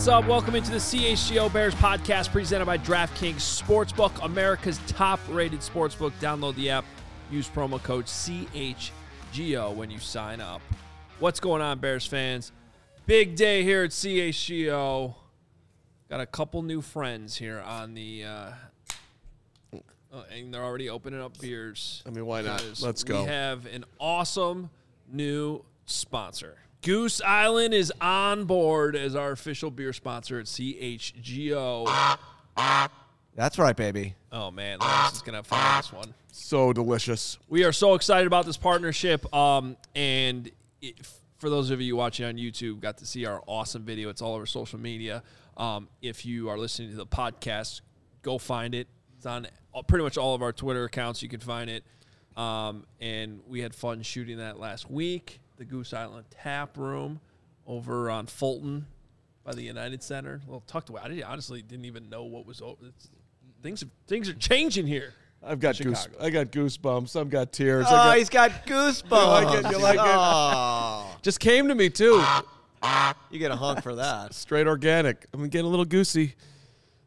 What's up? Welcome into the CHGO Bears podcast presented by DraftKings Sportsbook, America's top-rated sportsbook. Download the app. Use promo code CHGO when you sign up. What's going on, Bears fans? Big day here at CHGO. Got a couple new friends here on the... and they're already opening up beers. I mean, why not? Let's go. We have an awesome new sponsor. Goose Island is on board as our official beer sponsor at CHGO. That's right, baby. Oh, man. Lawrence is going to have fun with this one. So delicious. We are so excited about this partnership. And for those of you watching on YouTube, got to see our awesome video. It's all over social media. If you are listening to the podcast, go find it. It's on pretty much all of our Twitter accounts. You can find it. And we had fun shooting that last week. The Goose Island Tap Room over on Fulton by the United Center. A little tucked away. I honestly didn't even know what was over. Things are changing here. I got goosebumps. I've got tears. Oh, he's got goosebumps. You like it? Oh. Just came to me, too. You get a hunk for that. Straight organic. I'm getting a little goosey.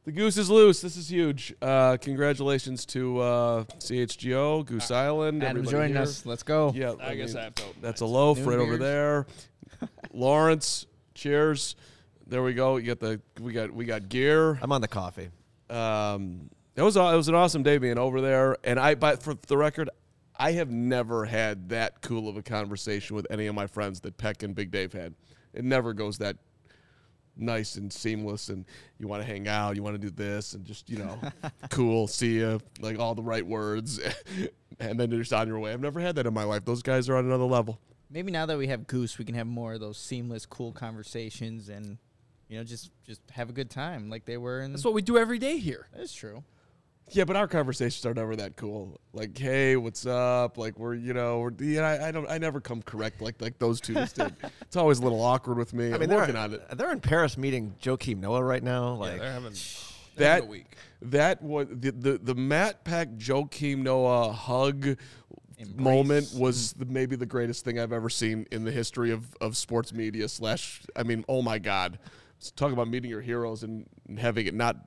The goose is loose. This is huge. Congratulations to CHGO, Goose Island. Adam, join here. Us. Let's go. Yeah, I guess I have to. That's a loaf right over there. Lawrence, cheers. There we go. We got gear. I'm on the coffee. It was an awesome day being over there. And for the record, I have never had that cool of a conversation with any of my friends that Peck and Big Dave had. It never goes that nice and seamless, and you want to hang out, you want to do this, and just, cool, see ya, like all the right words, and then you're just on your way. I've never had that in my life. Those guys are on another level. Maybe now that we have Goose, we can have more of those seamless, cool conversations and, just have a good time like they were. That's what we do every day here. That's true. Yeah, but our conversations are never that cool. Like, hey, what's up? Like, I never come correct like those two just did. It's always a little awkward with me. I mean, I'm working on it. They're in Paris meeting Joakim Noah right now. Like, yeah, they're having that week. That was the Matt Peck Joakim Noah hug. Embrace. Moment was maybe the greatest thing I've ever seen in the history of sports media. Oh my God, talk about meeting your heroes and having it not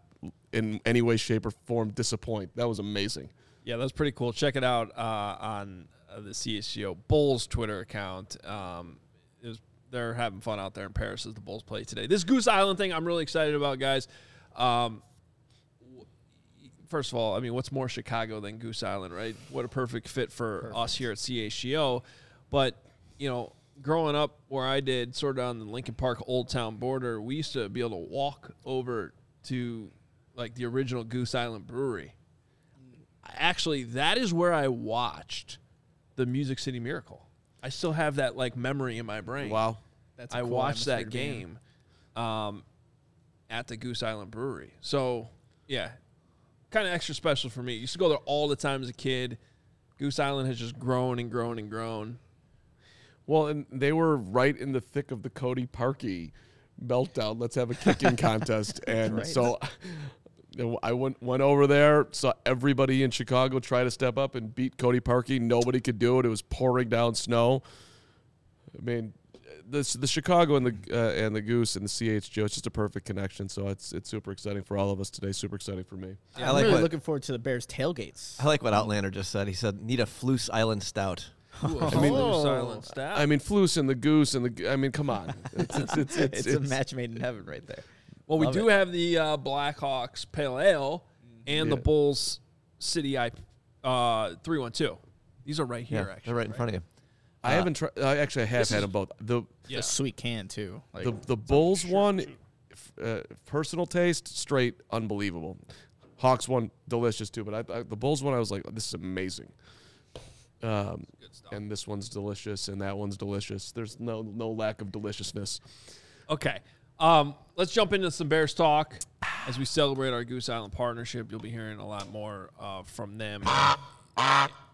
in any way, shape, or form disappoint. That was amazing. Yeah, that was pretty cool. Check it out on the CHGO Bulls Twitter account. They're having fun out there in Paris as the Bulls play today. This Goose Island thing I'm really excited about, guys. First of all, what's more Chicago than Goose Island, right? What a perfect fit for us here at CHGO. But, growing up where I did, sort of on the Lincoln Park Old Town border, we used to be able to walk over to like the original Goose Island Brewery. Actually, that is where I watched the Music City Miracle. I still have that memory in my brain. Wow. I watched that game at the Goose Island Brewery. So, yeah, kind of extra special for me. Used to go there all the time as a kid. Goose Island has just grown and grown and grown. Well, and they were right in the thick of the Cody Parkey meltdown. Let's have a kicking contest. And right. So I went over there, saw everybody in Chicago try to step up and beat Cody Parkey. Nobody could do it. It was pouring down snow. I mean, the Chicago and the Goose and the CHGO, it's just a perfect connection. So it's super exciting for all of us today. Super exciting for me. Yeah, I'm really looking forward to the Bears tailgates. I like what Outlander just said. He said, need a Flus Island Stout. Flus and the Goose and the. Come on, it's a match made in heaven right there. Well, we do have the Blackhawks Pale Ale and the Bulls City 312. These are right here. Yeah, actually, they're right in front of you. I haven't tried. Actually, I have had them both. The sweet can too. Like, the Bulls one, personal taste, straight unbelievable. Hawks one, delicious too. But the Bulls one, I was like, this is amazing. And this one's delicious, and that one's delicious. There's no lack of deliciousness. Okay. Let's jump into some Bears talk as we celebrate our Goose Island partnership. You'll be hearing a lot more from them.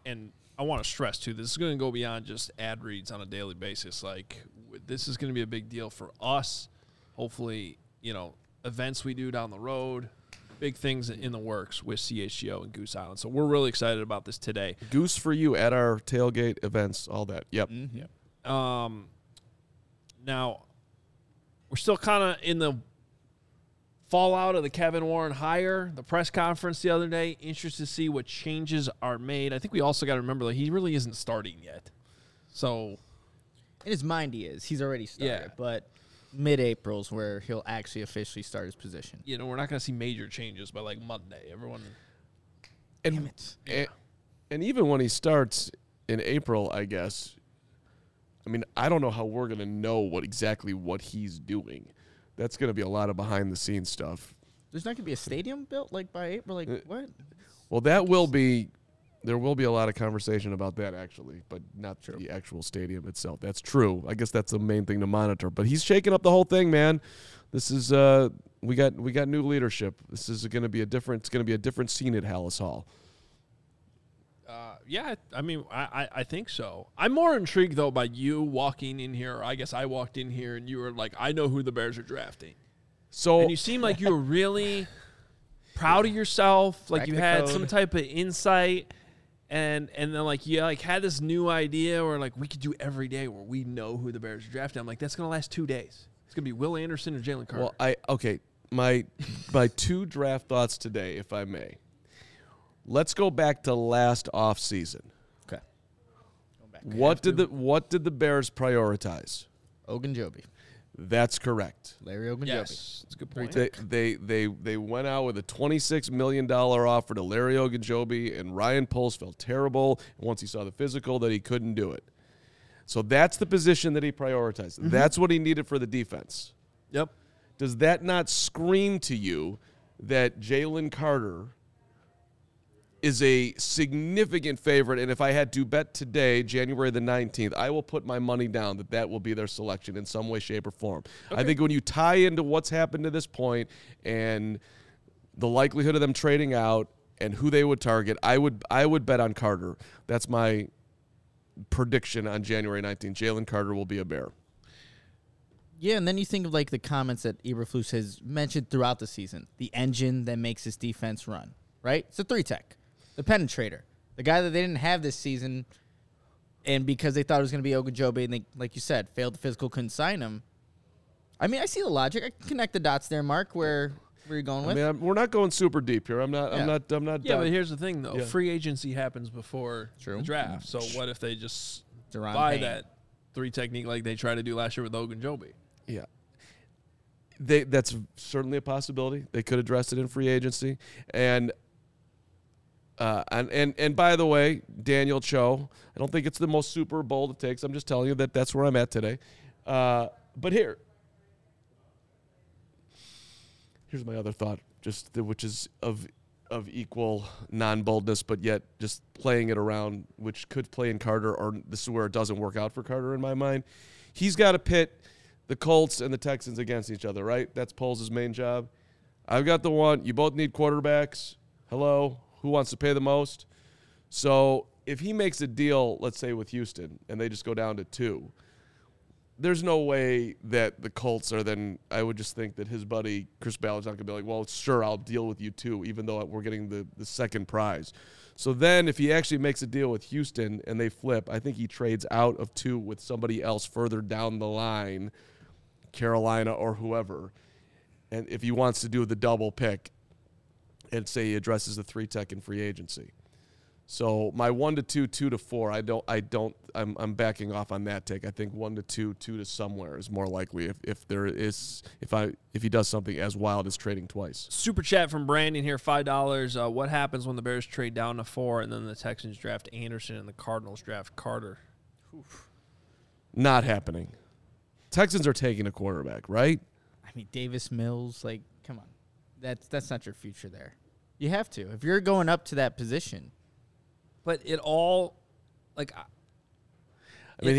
And I want to stress, too, this is going to go beyond just ad reads on a daily basis. This is going to be a big deal for us. Hopefully, events we do down the road. Big things in the works with CHGO and Goose Island. So we're really excited about this today. Goose for you at our tailgate events, all that. Yep. Mm-hmm. Yep. Now, we're still kind of in the fallout of the Kevin Warren hire, the press conference the other day. Interested to see what changes are made. I think we also got to remember that he really isn't starting yet. So, in his mind, he is. He's already started. Yeah. But mid-April's where he'll actually officially start his position. You know, we're not going to see major changes by, like, Monday. Everyone. Damn it. And even when he starts in April, I guess, I mean, I don't know how we're going to know exactly what he's doing. That's going to be a lot of behind-the-scenes stuff. There's not going to be a stadium built, like, by April? Like, what? Well, that will be – there will be a lot of conversation about that, actually, but not the actual stadium itself. That's true. I guess that's the main thing to monitor. But he's shaking up the whole thing, man. This is we got new leadership. This is going to be a different – it's going to be a different scene at Hallis Hall. Yeah, I mean, I think so. I'm more intrigued, though, by you walking in here. Or I guess I walked in here and you were like, I know who the Bears are drafting. So, and you seem like you were really proud of yourself, like you had some type of insight. And then, like, you like had this new idea where, like, we could do every day where we know who the Bears are drafting. I'm like, that's going to last 2 days. It's going to be Will Anderson or Jaylen Carter. Well, my two draft thoughts today, if I may. Let's go back to last offseason. Okay. What did the Bears prioritize? Ogunjobi. That's correct. Larry Ogunjobi. Yes, that's a good point. They went out with a $26 million offer to Larry Ogunjobi, and Ryan Poles felt terrible once he saw the physical that he couldn't do it. So that's the position that he prioritized. Mm-hmm. That's what he needed for the defense. Yep. Does that not scream to you that Jaylen Carter is a significant favorite, and if I had to bet today, January the 19th, I will put my money down that will be their selection in some way, shape, or form. Okay. I think when you tie into what's happened to this point and the likelihood of them trading out and who they would target, I would bet on Carter. That's my prediction on January 19th. Jaylen Carter will be a Bear. Yeah, and then you think of, like, the comments that Eberflus has mentioned throughout the season, the engine that makes this defense run, right? It's a three-tech. The penetrator, the guy that they didn't have this season, and because they thought it was going to be Ogunjobi, and they, like you said, failed the physical, couldn't sign him. I mean, I see the logic. I can connect the dots there, Mark. Where are you going with? I mean, we're not going super deep here. I'm not. Yeah, but here's the thing, though. Yeah. Free agency happens before the draft. So what if they just buy that three technique like they tried to do last year with Ogunjobi? Yeah. That's certainly a possibility. They could address it in free agency, and by the way, Daniel Cho, I don't think it's the most super bold it takes. I'm just telling you that's where I'm at today. But here's my other thought, just which is of equal non-boldness, but yet just playing it around, which could play in Carter, or this is where it doesn't work out for Carter in my mind. He's got to pit the Colts and the Texans against each other, right? That's Poles' main job. I've got the one. You both need quarterbacks. Hello. Who wants to pay the most? So if he makes a deal, let's say, with Houston, and they just go down to two, there's no way that the Colts are then – I would just think that his buddy Chris Ballard's not going to be like, well, sure, I'll deal with you two, even though we're getting the second prize. So then if he actually makes a deal with Houston and they flip, I think he trades out of two with somebody else further down the line, Carolina or whoever, and if he wants to do the double pick, and say he addresses the three tech in free agency. So my 1 to 2, 2 to 4, I'm backing off on that take. I think 1 to 2, 2 to somewhere is more likely if he does something as wild as trading twice. Super chat from Brandon here, $5. What happens when the Bears trade down to 4 and then the Texans draft Anderson and the Cardinals draft Carter? Oof. Not happening. Texans are taking a quarterback, right? I mean, Davis Mills, like, come on. That's not your future there. You have to. If you're going up to that position. But it all, like,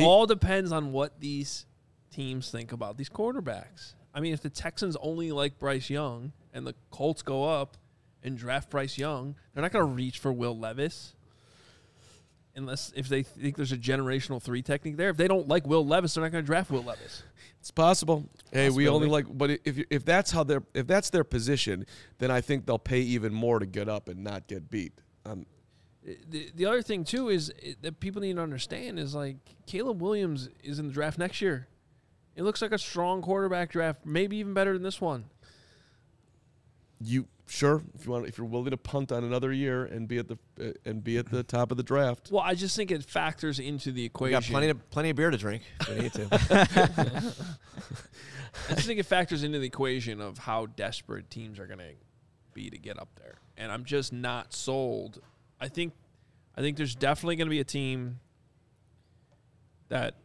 all depends on what these teams think about these quarterbacks. I mean, if the Texans only like Bryce Young and the Colts go up and draft Bryce Young, they're not going to reach for Will Levis unless if they think there's a generational three technique there. If they don't like Will Levis, they're not going to draft Will Levis. It's possible. Hey, we only like, but if that's their position, then I think they'll pay even more to get up and not get beat. The other thing too is that people need to understand is, like, Caleb Williams is in the draft next year. It looks like a strong quarterback draft, maybe even better than this one. you sure, if you want, if you're willing to punt on another year and be at the top of the draft. Well, I just think it factors into the equation. We got plenty of beer to drink. We need to. I just think it factors into the equation of how desperate teams are going to be to get up there, and I'm just not sold. I think there's definitely going to be a team that,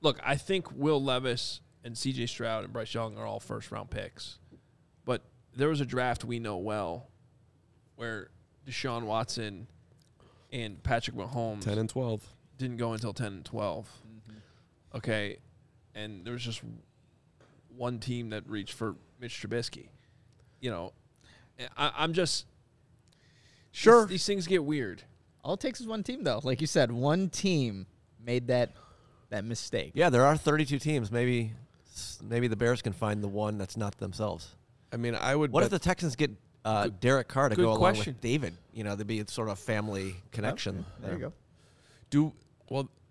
look, I think Will Levis and C.J. Stroud and Bryce Young are all first-round picks. But there was a draft we know well where Deshaun Watson and Patrick Mahomes 10 and 12. Didn't go until 10 and 12. Mm-hmm. Okay, and there was just one team that reached for Mitch Trubisky. You know, I'm just – sure. These things get weird. All it takes is one team, though. Like you said, one team made that mistake. Yeah, there are 32 teams. Maybe the Bears can find the one that's not themselves. I mean, I would. What if the Texans get Derek Carr to go along with David? You know, there'd be sort of a family connection. Yeah, there you go.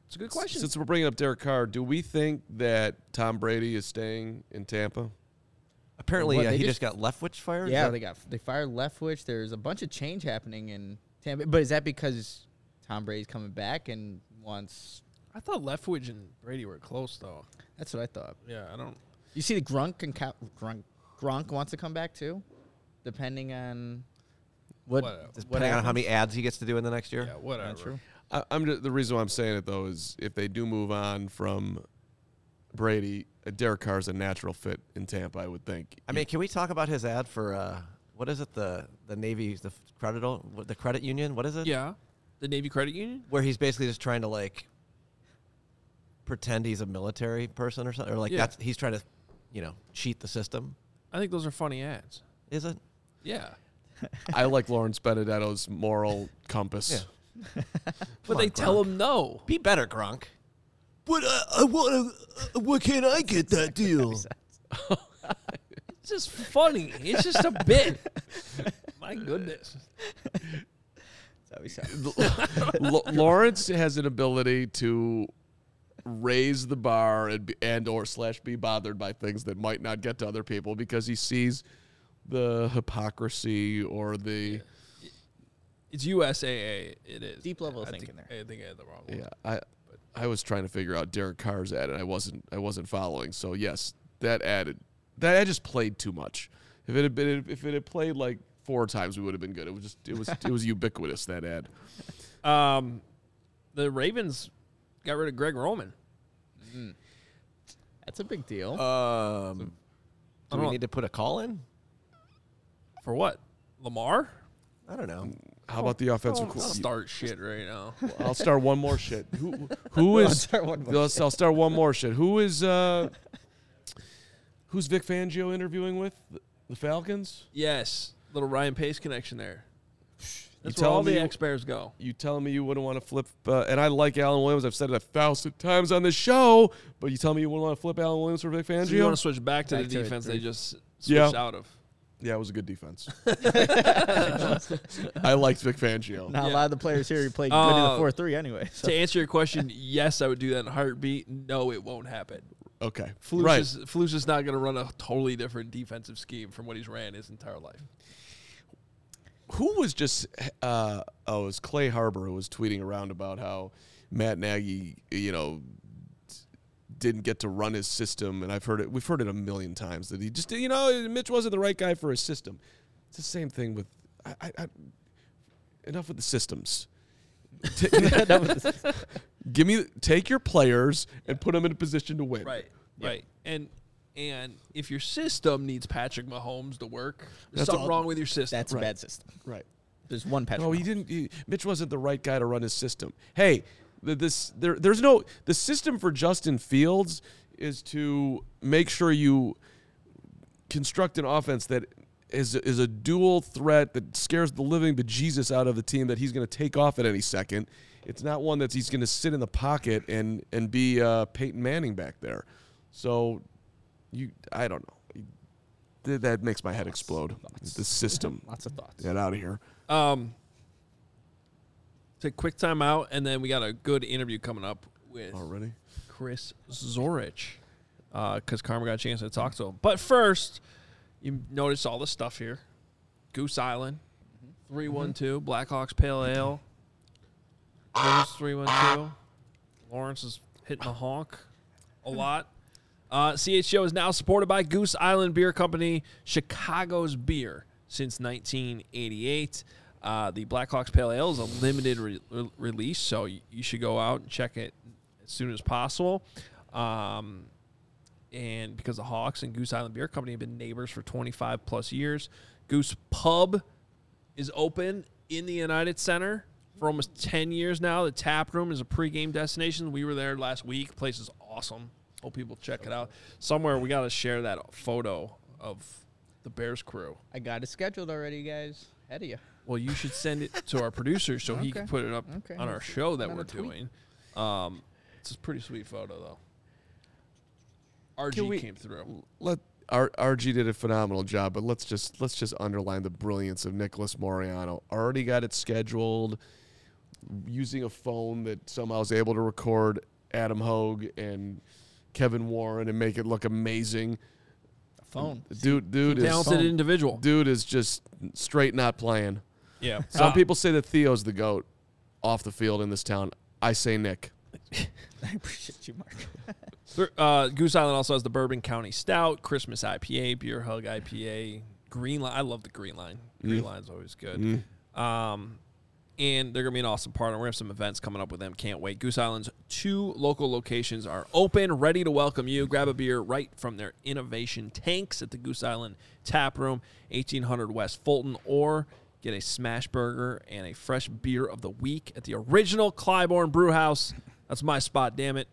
It's a good question. Since we're bringing up Derek Carr, do we think that Tom Brady is staying in Tampa? Apparently, he just got Leftwich fired. Yeah, they fired Leftwich. There's a bunch of change happening in Tampa, but is that because Tom Brady's coming back and wants? I thought Leftwich and Brady were close, though. That's what I thought. Yeah, I don't. You see, the Gronk wants to come back too, depending on depending on how many ads he gets to do in the next year. Yeah, whatever. That's true. The reason why I'm saying it though is if they do move on from Brady, Derek Carr's a natural fit in Tampa, I would think. I mean, can we talk about his ad for what is it? The Navy, the credit union. What is it? Yeah, the Navy credit union, where he's basically just trying to like pretend he's a military person or something, or like that's he's trying to, you know, cheat the system. I think those are funny ads. Is it? Yeah. I like Lawrence Benedetto's moral compass. Yeah. But they tell him no. Be better, Gronk. But I want to. Why can't I get that deal? It's just funny. It's just a bit. My goodness. Lawrence has an ability to raise the bar and/or be bothered by things that might not get to other people because he sees the hypocrisy or the. Yeah. It's USAA. It is deep level thinking there. I think I had the wrong one. Yeah, I was trying to figure out Derek Carr's ad and I wasn't following. So yes, that ad just played too much. If it had played like 4 times, we would have been good. It was ubiquitous, that ad. The Ravens got rid of Greg Roman. Mm. That's a big deal. Do we need to put a call in? For what? Lamar? I don't know. How about the offensive coordinator? Start shit right now. I'll start one more shit. Who is? I'll start one more shit. Who is? Who's Vic Fangio interviewing with? The Falcons? Yes. Little Ryan Pace connection there. That's where all the ex-Bears go. You telling me you wouldn't want to flip, and I like Alan Williams. I've said it 1,000 times on this show, but you telling me you wouldn't want to flip Alan Williams for Vic Fangio? So you want to switch back to the defense they just switched out of. Yeah, it was a good defense. I liked Vic Fangio. Not a lot of the players here who played good in the 4-3 anyway. So. To answer your question, yes, I would do that in a heartbeat. No, it won't happen. Okay. Flus is not going to run a totally different defensive scheme from what he's ran his entire life. Who was just it was Clay Harbor who was tweeting around about how Matt Nagy, you know, didn't get to run his system, and we've heard it a million times that he just, you know, Mitch wasn't the right guy for his system. It's the same thing with enough with the systems. Take your players and put them in a position to win. Right. Yeah. Right. And if your system needs Patrick Mahomes to work, there's something wrong with your system. That's a bad system. Right. There's one Patrick. No, Mahomes. Mitch wasn't the right guy to run his system. Hey, the system for Justin Fields is to make sure you construct an offense that is a dual threat that scares the living bejesus out of the team that he's going to take off at any second. It's not one that he's going to sit in the pocket and be Peyton Manning back there. So. I don't know. That makes my head explode. The system. Lots of thoughts. Get out of here. Take a quick time out, and then we got a good interview coming up with Chris Zorich, because Carmen got a chance to talk to him. But first, you notice all the stuff here. Goose Island, 312, Blackhawks Pale Ale, Lawrence 312. Lawrence is hitting the honk a lot. CHGO is now supported by Goose Island Beer Company, Chicago's beer since 1988. The Blackhawks Pale Ale is a limited release, so you should go out and check it as soon as possible. And because the Hawks and Goose Island Beer Company have been neighbors for 25 plus years, Goose Pub is open in the United Center for almost 10 years now. The tap room is a pregame destination. We were there last week. Place is awesome. Hope people check it out. Somewhere we got to share that photo of the Bears crew. I got it scheduled already, guys. Ahead of you. Well, you should send it to our producer so he can put it up on our show that we're doing. It's a pretty sweet photo, though. RG came through. RG did a phenomenal job, but let's just underline the brilliance of Nicholas Moriano. Already got it scheduled using a phone that somehow is able to record Adam Hogue and Kevin Warren and make it look amazing. A phone. Dude is a talented individual. Dude is just straight not playing. Yeah. Some people say that Theo's the GOAT off the field in this town. I say Nick. I appreciate you, Mark. Goose Island also has the Bourbon County Stout, Christmas IPA, Beer Hug IPA, Green Line. I love the Green Line. Green Line's always good. And they're going to be an awesome partner. We're going to have some events coming up with them. Can't wait. Goose Island's 2 local locations are open, ready to welcome you. Grab a beer right from their innovation tanks at the Goose Island Tap Room, 1800 West Fulton, or get a smash burger and a fresh beer of the week at the original Clybourne Brewhouse. That's my spot, damn it.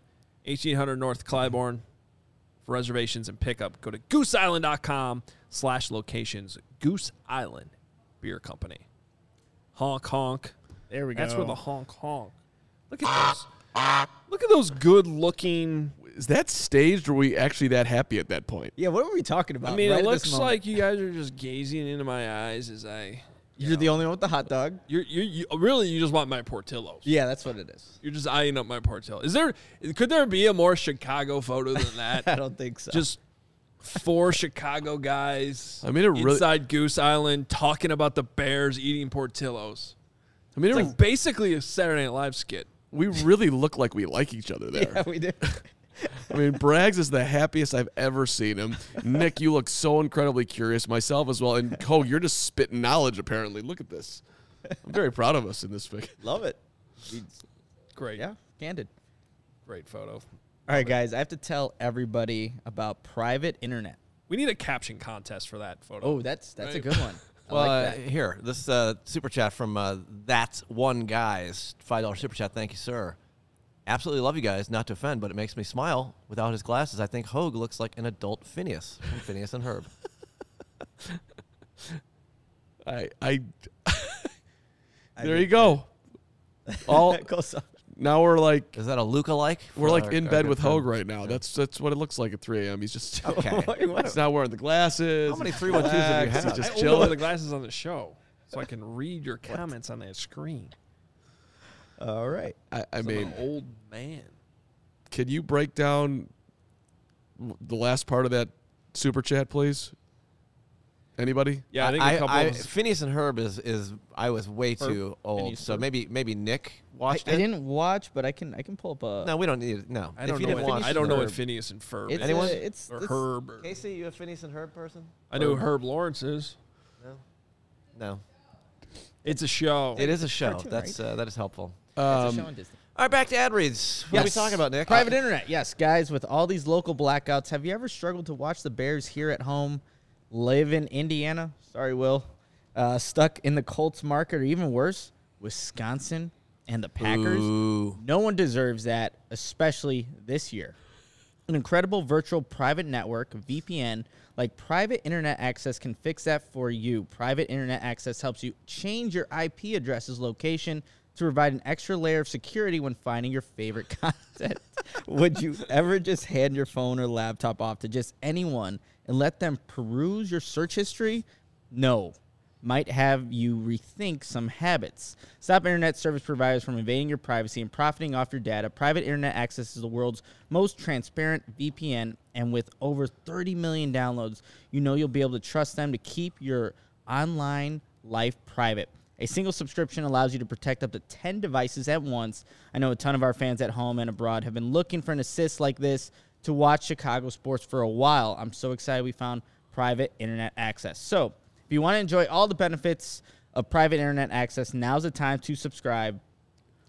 1800 North Clybourne. For reservations and pickup, go to gooseisland.com/locations. Goose Island Beer Company. Honk, honk. There we go. That's where the honk, honk. Look at those. Look at those good-looking. Is that staged, or were we actually that happy at that point? Yeah, what were we talking about? I mean, right, it looks like you guys are just gazing into my eyes as I. You're the only one with the hot dog. You just want my Portillo's. Yeah, that's what it is. You're just eyeing up my Portillo. Could there be a more Chicago photo than that? I don't think so. Just 4 Chicago guys inside Goose Island talking about the Bears eating Portillo's. I mean, it's basically a Saturday Night Live skit. We really look like we like each other there. Yeah, we do. I mean, Braggs is the happiest I've ever seen him. Nick, you look so incredibly curious. Myself as well. And, Cole, you're just spitting knowledge, apparently. Look at this. I'm very proud of us in this pic. Love it. Great. Yeah, candid. Great photo. All right, guys, I have to tell everybody about Private Internet. We need a caption contest for that photo. Oh, that's right. A good one. Well, like that. Here, this super chat from That's One Guy's $5 super chat. Thank you, sir. Absolutely love you guys, not to offend, but it makes me smile. Without his glasses, I think Hogue looks like an adult Phineas from Phineas and Herb. There you go. All now we're like. Is that a Luca-like? We're like in bed with Hogue right now. That's what it looks like at 3 a.m. He's just He's not wearing the glasses. How many 312s have you had? He's just chilling. The glasses on the show, so I can read your comments on that screen. All right. I mean, an old man. Can you break down the last part of that super chat, please? Anybody? Yeah, I think a couple. Phineas and Herb is I was way too old, so maybe Nick watched it. I didn't watch, but I can pull up a. No, we don't need it. No, I don't know what Phineas and Ferb. Anyone? It's Herb. Or Casey, you a Phineas and Herb person? I know who Herb Lawrence is. No. It's a show. It is a show. Cartoon, that's right? That is helpful. It's a show on Disney. All right, back to ad reads. What are we talking about, Nick? Private internet. Yes, guys, with all these local blackouts, have you ever struggled to watch the Bears here at home, live in Indiana? Sorry, Will. Stuck in the Colts market, or even worse, Wisconsin and the Packers? Ooh. No one deserves that, especially this year. An incredible virtual private network, VPN, like Private Internet Access can fix that for you. Private Internet Access helps you change your IP address's location to provide an extra layer of security when finding your favorite content. Would you ever just hand your phone or laptop off to just anyone and let them peruse your search history? No. Might have you rethink some habits. Stop internet service providers from invading your privacy and profiting off your data. Private Internet Access is the world's most transparent VPN, and with over 30 million downloads, you know you'll be able to trust them to keep your Online Life Private. A single subscription allows you to protect up to 10 devices at once. I know a ton of our fans at home and abroad have been looking for an assist like this to watch Chicago sports for a while. I'm so excited we found Private Internet Access. So if you want to enjoy all the benefits of Private Internet Access, now's the time to subscribe.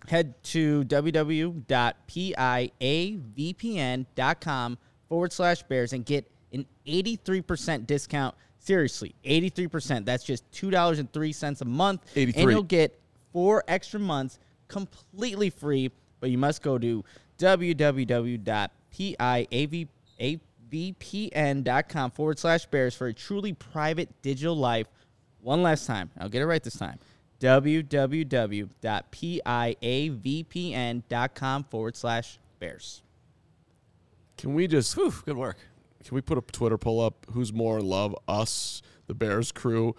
Head to www.piavpn.com/bears and get an 83% discount. Seriously, 83%. That's just $2.03 a month. 83. And you'll get 4 extra months completely free, but you must go to www.piavpn.com /bears for a truly private digital life. One last time. I'll get it right this time. www.piavpn.com /bears. Can we just... Whew, good work. Can we put a Twitter poll up? Who's more in love, us, the Bears crew,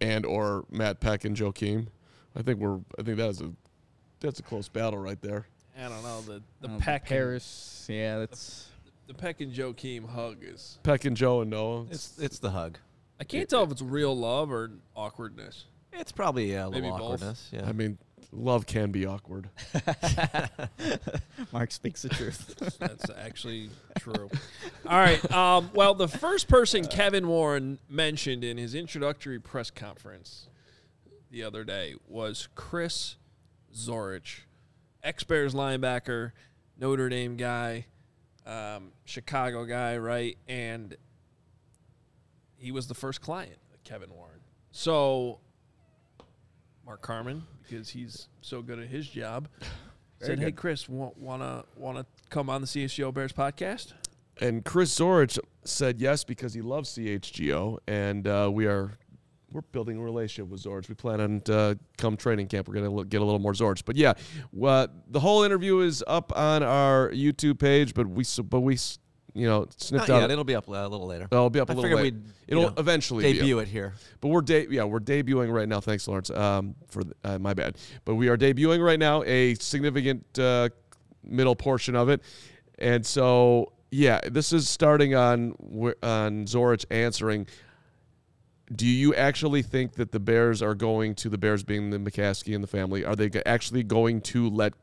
and or Matt Peck and Joakim? I think that's a close battle right there. I don't know the Peck Harris. Yeah, that's the Peck and Joakim hug is Peck and Joe and Noah. It's the hug. I can't tell if it's real love or awkwardness. It's probably a little awkwardness. Both. Yeah, I mean, love can be awkward. Mark speaks the truth. That's actually true. All right. Well, the first person Kevin Warren mentioned in his introductory press conference the other day was Chris Zorich, ex-Bears linebacker, Notre Dame guy, Chicago guy, right? And he was the first client of Kevin Warren. So... Mark Carman, because he's so good at his job, said, "Hey, Chris, wanna come on the CHGO Bears podcast?" And Chris Zorich said yes because he loves CHGO, and we're building a relationship with Zorich. We plan on come training camp, we're gonna get a little more Zorich. But yeah, the whole interview is up on our YouTube page, but we. You know, snipped out. It'll be up a little later. It'll be up a little later. It'll eventually debut it here. But we're debuting right now. Thanks, Lawrence. My bad. But we are debuting right now a significant middle portion of it, and so yeah, this is starting on Zorich answering. Do you actually think that the Bears are going to, the Bears being the McCaskey and the family, are they actually going to let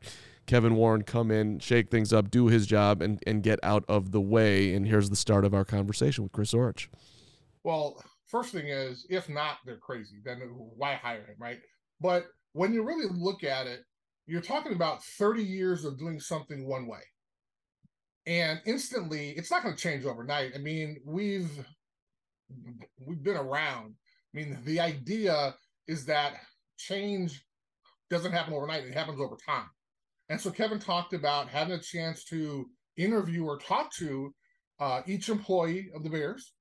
Kevin Warren come in, shake things up, do his job, and get out of the way? And here's the start of our conversation with Chris Zorich. Well, first thing is, if not, they're crazy. Then why hire him, right? But when you really look at it, you're talking about 30 years of doing something one way. And instantly, it's not going to change overnight. I mean, we've been around. I mean, the idea is that change doesn't happen overnight. It happens over time. And so Kevin talked about having a chance to interview or talk to each employee of the Bears.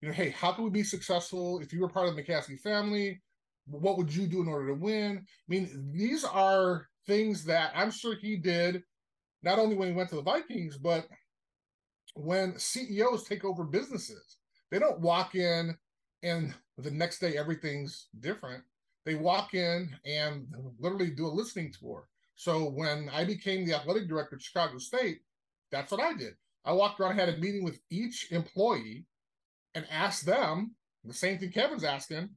You know, hey, how can we be successful? If you were part of the McCaskey family, what would you do in order to win? I mean, these are things that I'm sure he did, not only when he went to the Vikings, but when CEOs take over businesses. They don't walk in and the next day everything's different. They walk in and literally do a listening tour. So when I became the athletic director at Chicago State, that's what I did. I walked around and had a meeting with each employee and asked them, the same thing Kevin's asking,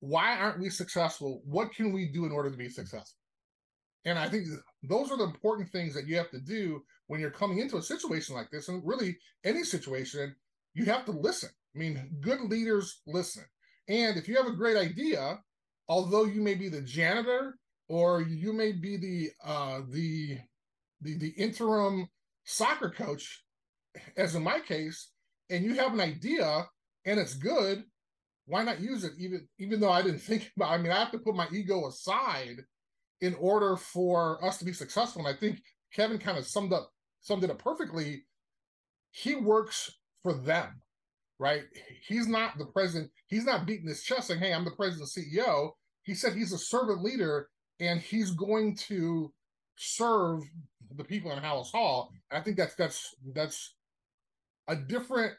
why aren't we successful? What can we do in order to be successful? And I think those are the important things that you have to do when you're coming into a situation like this. And really, any situation, you have to listen. I mean, good leaders listen. And if you have a great idea, although you may be the janitor, or you may be the interim soccer coach, as in my case, and you have an idea and it's good, why not use it? Even though I didn't think about it. I mean, I have to put my ego aside in order for us to be successful. And I think Kevin kind of summed it up perfectly. He works for them, right? He's not the president. He's not beating his chest saying, "Hey, I'm the president and CEO." He said he's a servant leader. And he's going to serve the people in Hallis Hall. I think that's a different.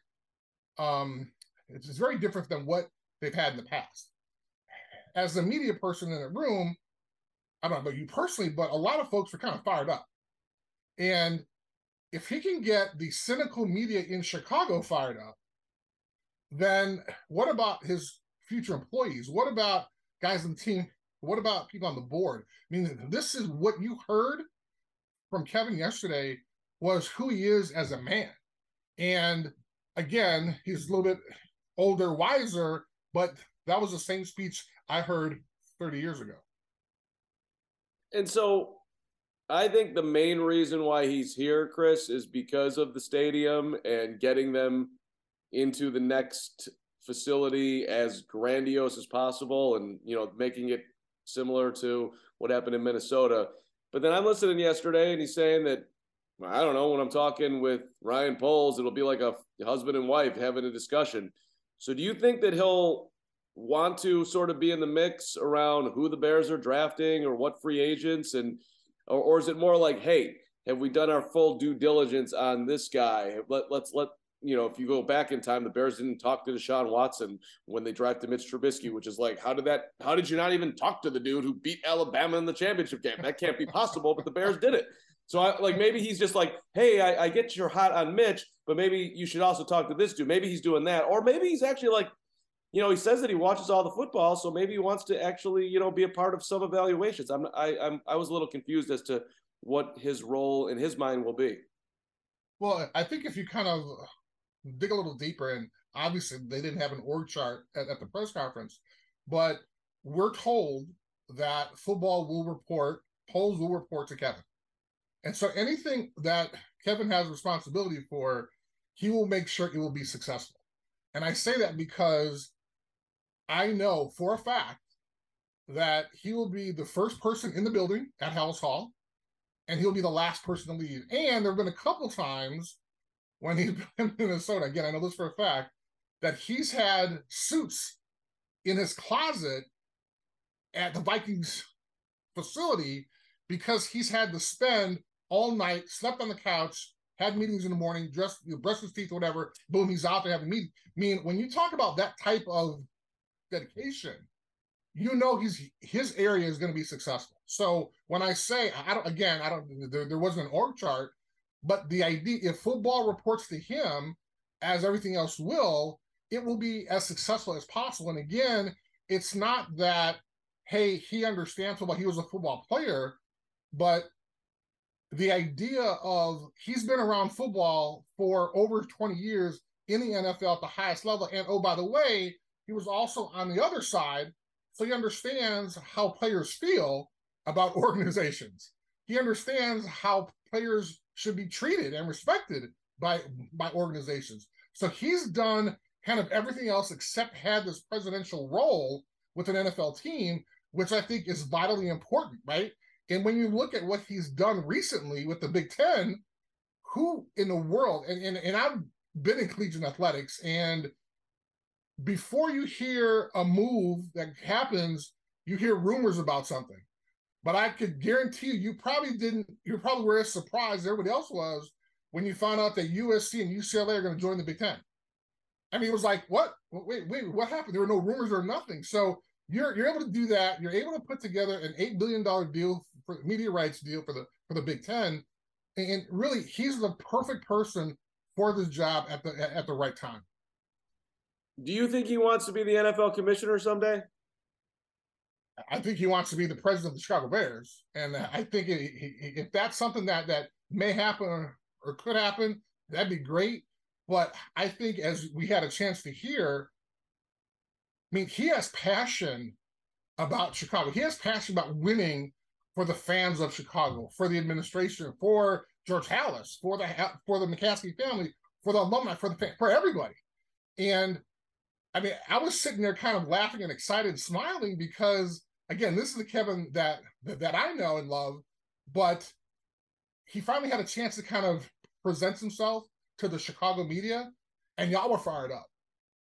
It's very different than what they've had in the past. As a media person in the room, I don't know about you personally, but a lot of folks were kind of fired up. And if he can get the cynical media in Chicago fired up, then what about his future employees? What about guys on the team? What about people on the board? I mean, this is what you heard from Kevin yesterday was who he is as a man. And again, he's a little bit older, wiser, but that was the same speech I heard 30 years ago. And so I think the main reason why he's here, Chris, is because of the stadium and getting them into the next facility as grandiose as possible and, you know, making it similar to what happened in Minnesota. But then I'm listening yesterday and he's saying that, I don't know, when I'm talking with Ryan Poles, it'll be like a husband and wife having a discussion. So do you think that he'll want to sort of be in the mix around who the Bears are drafting or what free agents, and or is it more like, hey, have we done our full due diligence on this guy? Let's you know, if you go back in time, the Bears didn't talk to Deshaun Watson when they drafted Mitch Trubisky, which is like, how did you not even talk to the dude who beat Alabama in the championship game? That can't be possible, but the Bears did it. So I, like, maybe he's just like, hey, I get you're hot on Mitch, but maybe you should also talk to this dude. Maybe he's doing that. Or maybe he's actually like, you know, he says that he watches all the football, so maybe he wants to actually, you know, be a part of some evaluations. I was a little confused as to what his role in his mind will be. Well, I think if you kind of dig a little deeper, and obviously they didn't have an org chart at the press conference, but we're told that football will report, polls will report to Kevin. And so anything that Kevin has responsibility for, he will make sure it will be successful. And I say that because I know for a fact that he will be the first person in the building at Hallis Hall, and he'll be the last person to leave. And there have been a couple times when he's been in Minnesota, again, I know this for a fact, that he's had suits in his closet at the Vikings facility because he's had to spend all night, slept on the couch, had meetings in the morning, dressed, you know, brushed his teeth or whatever, boom, he's out there having a meeting. I mean, when you talk about that type of dedication, you know his area is going to be successful. So when I say, there wasn't an org chart, but the idea, if football reports to him as everything else will, it will be as successful as possible. And again, it's not that, hey, he understands football, he was a football player, but the idea of he's been around football for over 20 years in the NFL at the highest level. And oh, by the way, he was also on the other side. So he understands how players feel about organizations. He understands how players should be treated and respected by organizations. So he's done kind of everything else except had this presidential role with an NFL team, which I think is vitally important, right? And when you look at what he's done recently with the Big Ten, who in the world, and I've been in collegiate athletics, and before you hear a move that happens, you hear rumors about something. But I could guarantee you probably were as surprised as everybody else was when you found out that USC and UCLA are going to join the Big Ten. I mean, it was like, what? Wait, what happened? There were no rumors or nothing. So you're able to do that. You're able to put together an $8 billion deal, for media rights deal for the Big Ten. And really, he's the perfect person for this job at the right time. Do you think he wants to be the NFL commissioner someday? I think he wants to be the president of the Chicago Bears. And I think if that's something that may happen or could happen, that'd be great. But I think as we had a chance to hear, I mean, he has passion about Chicago. He has passion about winning for the fans of Chicago, for the administration, for George Halas, for the McCaskey family, for the alumni, for everybody. And I mean, I was sitting there kind of laughing and excited, smiling, because again, this is the Kevin that I know and love, but he finally had a chance to kind of present himself to the Chicago media, and y'all were fired up.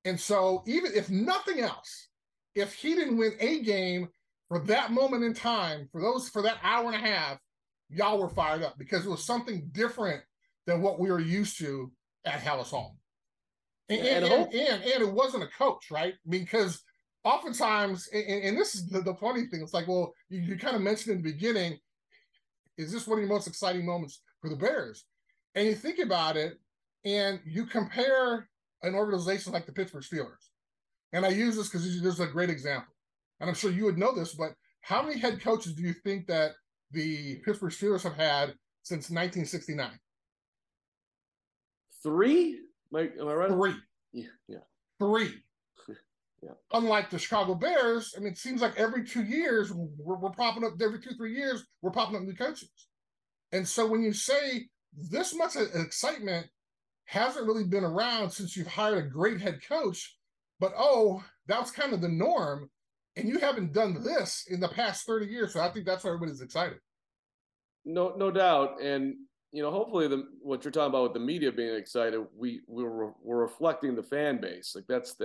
And so even if nothing else, if he didn't win a game for that moment in time, for that hour and a half, y'all were fired up because it was something different than what we were used to at Hallis Hall. And it wasn't a coach, right? Because oftentimes, and this is the funny thing, it's like, well, you kind of mentioned in the beginning, is this one of your most exciting moments for the Bears? And you think about it, and you compare an organization like the Pittsburgh Steelers, And I use this because this is a great example. And I'm sure you would know this, but how many head coaches do you think that the Pittsburgh Steelers have had since 1969? Three? Am I right? Three. Yeah. Three. Yeah. Unlike the Chicago Bears, I mean, it seems like every 2 years, we're popping up, every 2-3 years, we're popping up new coaches. And so when you say this much excitement hasn't really been around since you've hired a great head coach, but that was kind of the norm, and you haven't done this in the past 30 years, so I think that's why everybody's excited. No doubt. And, hopefully what you're talking about with the media being excited, we're reflecting the fan base. Like that's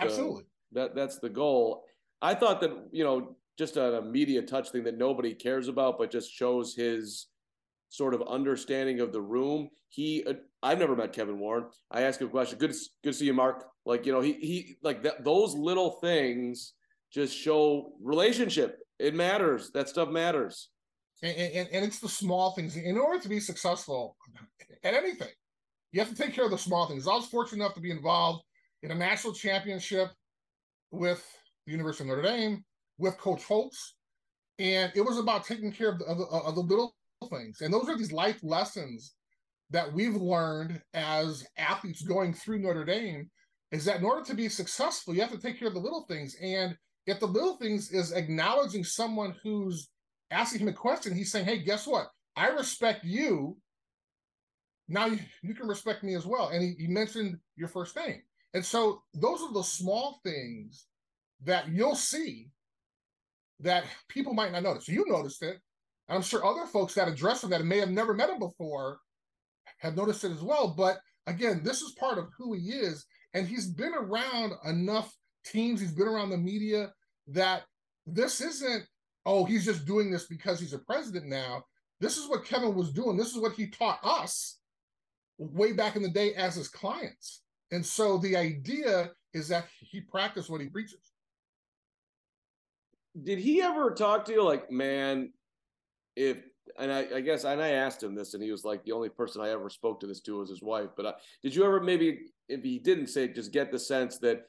absolutely that's the goal. I thought that, just a media touch thing that nobody cares about, but just shows his sort of understanding of the room. I've never met Kevin Warren. I asked him a question. Good to see you, Mark. Like, he like that, those little things just show relationship. It matters. That stuff matters. And it's the small things. In order to be successful at anything, you have to take care of the small things. I was fortunate enough to be involved in a national championship with the University of Notre Dame, with Coach Holtz, and it was about taking care of the little things. And those are these life lessons that we've learned as athletes going through Notre Dame, is that in order to be successful, you have to take care of the little things. And if the little things is acknowledging someone who's asking him a question, he's saying, hey, guess what? I respect you. Now you can respect me as well. And he mentioned your first name. And so those are the small things that you'll see that people might not notice. You noticed it. I'm sure other folks that address him that may have never met him before have noticed it as well. But again, this is part of who he is. And he's been around enough teams. He's been around the media that this isn't, he's just doing this because he's a president now. This is what Kevin was doing. This is what he taught us way back in the day as his clients. And so the idea is that he practiced what he preaches. Did he ever talk to you like, man, I asked him this, and he was like, the only person I ever spoke to this to was his wife. But did you ever, maybe if he didn't say, just get the sense that,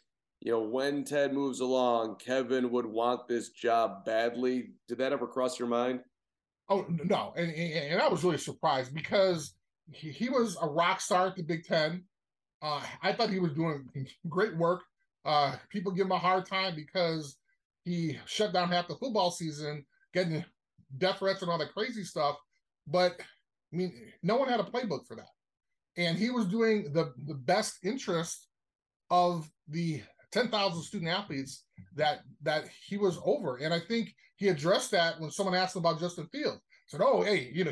when Ted moves along, Kevin would want this job badly? Did that ever cross your mind? Oh, no. And I was really surprised because he was a rock star at the Big Ten. I thought he was doing great work. People give him a hard time because he shut down half the football season, getting death threats and all that crazy stuff. But I mean, no one had a playbook for that. And he was doing the best interest of the 10,000 student athletes that he was over. And I think he addressed that when someone asked him about Justin Fields. Said,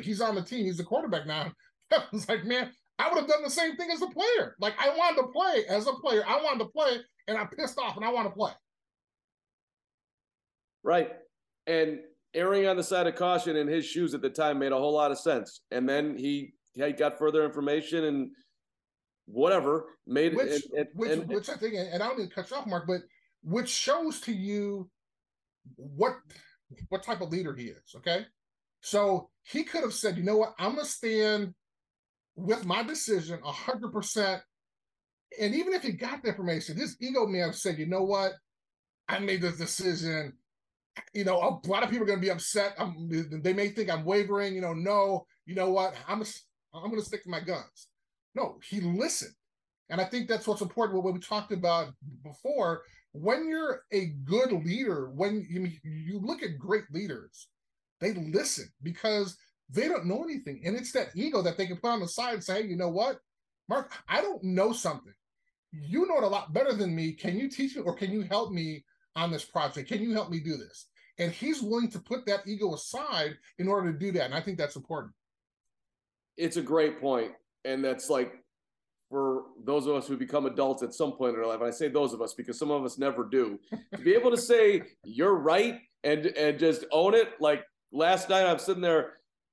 he's on the team. He's the quarterback now. I was like, man, I would have done the same thing as a player. Like, I wanted to play as a player. I wanted to play, and I'm pissed off, and I want to play. Right. And erring on the side of caution in his shoes at the time made a whole lot of sense. And then he got further information and whatever made it. Which I think, and I don't mean to cut you off, Mark, but which shows to you what type of leader he is. Okay. So he could have said, you know what, I'm going to stand with my decision 100%. And even if he got the information, his ego may have said, you know what, I made this decision. A lot of people are going to be upset. They may think I'm wavering. No, you know what? I'm going to stick to my guns. No, he listened. And I think that's what's important, what we talked about before. When you're a good leader, when you look at great leaders, they listen because they don't know anything. And it's that ego that they can put on the side and say, hey, you know what, Mark, I don't know something. You know it a lot better than me. Can you teach me or can you help me on this project? Can you help me do this? And he's willing to put that ego aside in order to do that. And I think that's important. It's a great point. And that's like for those of us who become adults at some point in our life. And I say those of us because some of us never do. To be able to say you're right and just own it. Like last night I'm sitting there,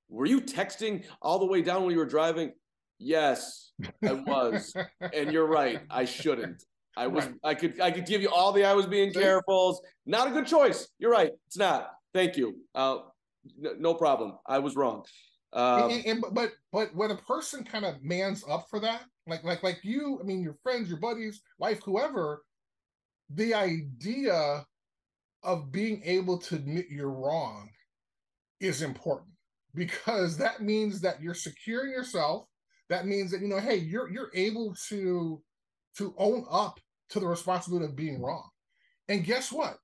were you texting all the way down when you were driving? Yes, I was. And you're right. I shouldn't. I was. Right. I could give you all the I was being careful. Not a good choice. You're right. It's not. Thank you. No problem. I was wrong. But when a person kind of mans up for that, like you, I mean, your friends, your buddies, wife, whoever, the idea of being able to admit you're wrong is important, because that means that you're securing yourself. That means that, you know, hey, you're able to own up to the responsibility of being wrong. And guess what?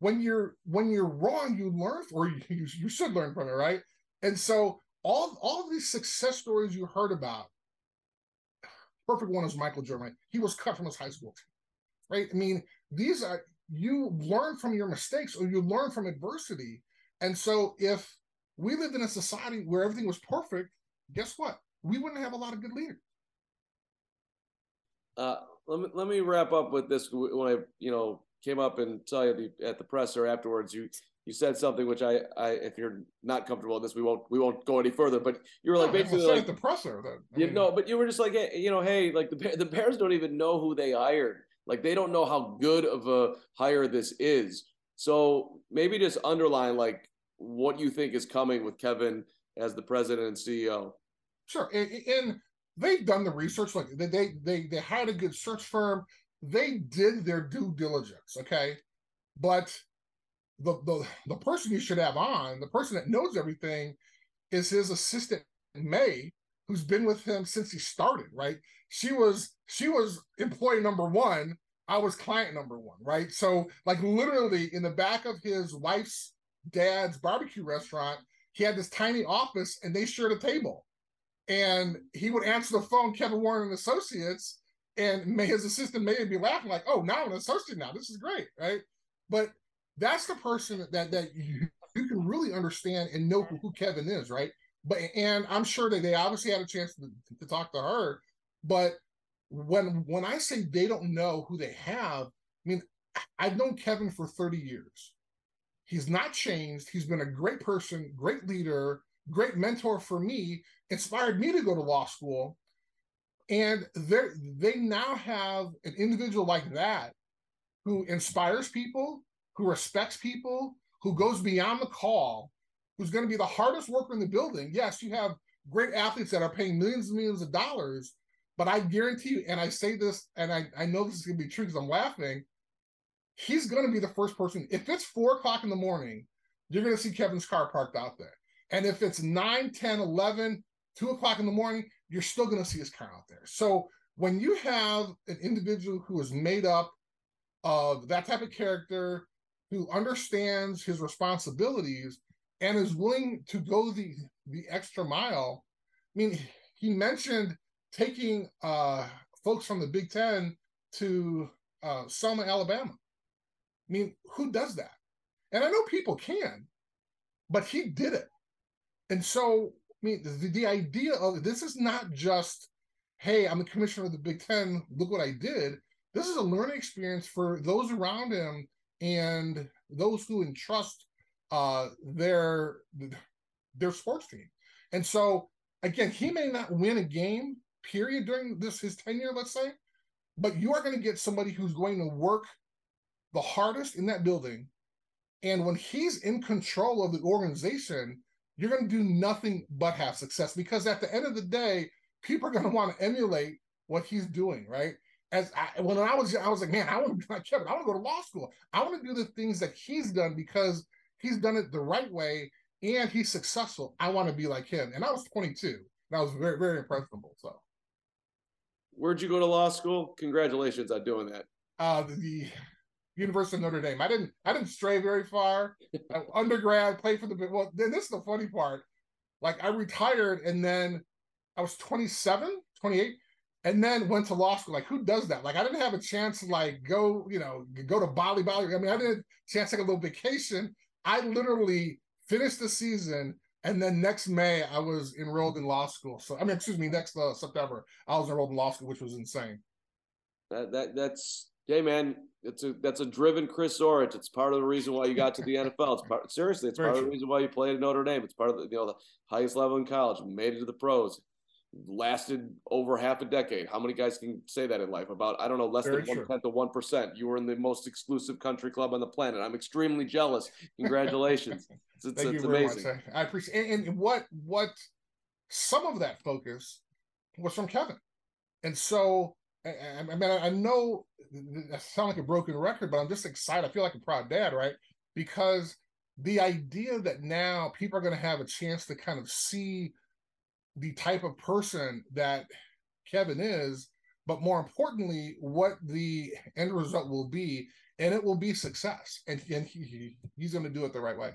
When you're wrong, you learn, or you should learn from it, right? And so all of these success stories you heard about, perfect one is Michael Jordan, right? He was cut from his high school team, right? I mean, these are, you learn from your mistakes, or you learn from adversity. And so if we lived in a society where everything was perfect, guess what? We wouldn't have a lot of good leaders. Let me wrap up with this. When I, you know, came up and tell you at the presser afterwards, you said something which I if you're not comfortable with this, we won't go any further. But you were like, basically like the presser. But you were just like, hey, you know, hey, like the Bears don't even know who they hired. Like they don't know how good of a hire this is. So maybe just underline like what you think is coming with Kevin as the president and CEO. Sure, and they've done the research. Like they hired a good search firm. They did their due diligence, okay? But the person you should have on, the person that knows everything, is his assistant May, who's been with him since he started, right? She was employee number one. I was client number one, right? So like literally in the back of his wife's dad's barbecue restaurant, he had this tiny office, and they shared a table. And he would answer the phone, Kevin Warren and Associates, and his assistant may be laughing like, oh, now I'm an associate now. This is great, right? But that's the person that you can really understand and know who Kevin is, right? But and I'm sure that they obviously had a chance to talk to her. But when I say they don't know who they have, I mean, I've known Kevin for 30 years. He's not changed. He's been a great person, great leader, great mentor for me, inspired me to go to law school. And they now have an individual like that who inspires people, who respects people, who goes beyond the call, who's going to be the hardest worker in the building. Yes, you have great athletes that are paying millions and millions of dollars, but I guarantee you, and I say this, and I know this is going to be true because I'm laughing, he's going to be the first person. If it's 4 o'clock in the morning, you're going to see Kevin's car parked out there. And if it's 9, 10, 11, 2 o'clock in the morning, you're still going to see his car out there. So when you have an individual who is made up of that type of character, who understands his responsibilities and is willing to go the extra mile, I mean, he mentioned taking folks from the Big Ten to Selma, Alabama. I mean, who does that? And I know people can, but he did it. And so, I mean, the idea of this is not just, hey, I'm the commissioner of the Big Ten, look what I did. This is a learning experience for those around him and those who entrust their sports team. And so, again, he may not win a game, period, during his tenure, let's say, but you are going to get somebody who's going to work the hardest in that building. And when he's in control of the organization, you're going to do nothing but have success, because at the end of the day, people are going to want to emulate what he's doing, right? When I was like, man, I want to be like Kevin. I want to go to law school. I want to do the things that he's done because he's done it the right way and he's successful. I want to be like him. And I was 22, and I was very, very impressionable. So, where'd you go to law school? Congratulations on doing that. The University of Notre Dame. I didn't stray very far. Undergrad, played for the Big. Well, then this is the funny part. Like I retired, and then I was 27, 28, and then went to law school. Like who does that? Like I didn't have a chance to like go, you know, go to Bali. I mean, I didn't have a chance to take a little vacation. I literally finished the season, and then next May I was enrolled in law school. So I mean, excuse me, next September I was enrolled in law school, which was insane. That's. Hey man, that's a driven Chris Zorich. It's part of the reason why you got to the NFL. Seriously, it's part of the reason why you played at Notre Dame. It's part of the highest level in college. Made it to the pros. Lasted over half a decade. How many guys can say that in life? About, I don't know, less than 1/10 of 1%. You were in the most exclusive country club on the planet. I'm extremely jealous. Congratulations. Thank you very amazing. Much. I appreciate it. And what some of that focus was from Kevin. And so I mean, I know I sound like a broken record, but I'm just excited. I feel like a proud dad, right? Because the idea that now people are going to have a chance to kind of see the type of person that Kevin is, but more importantly, what the end result will be, and it will be success. And he's going to do it the right way. All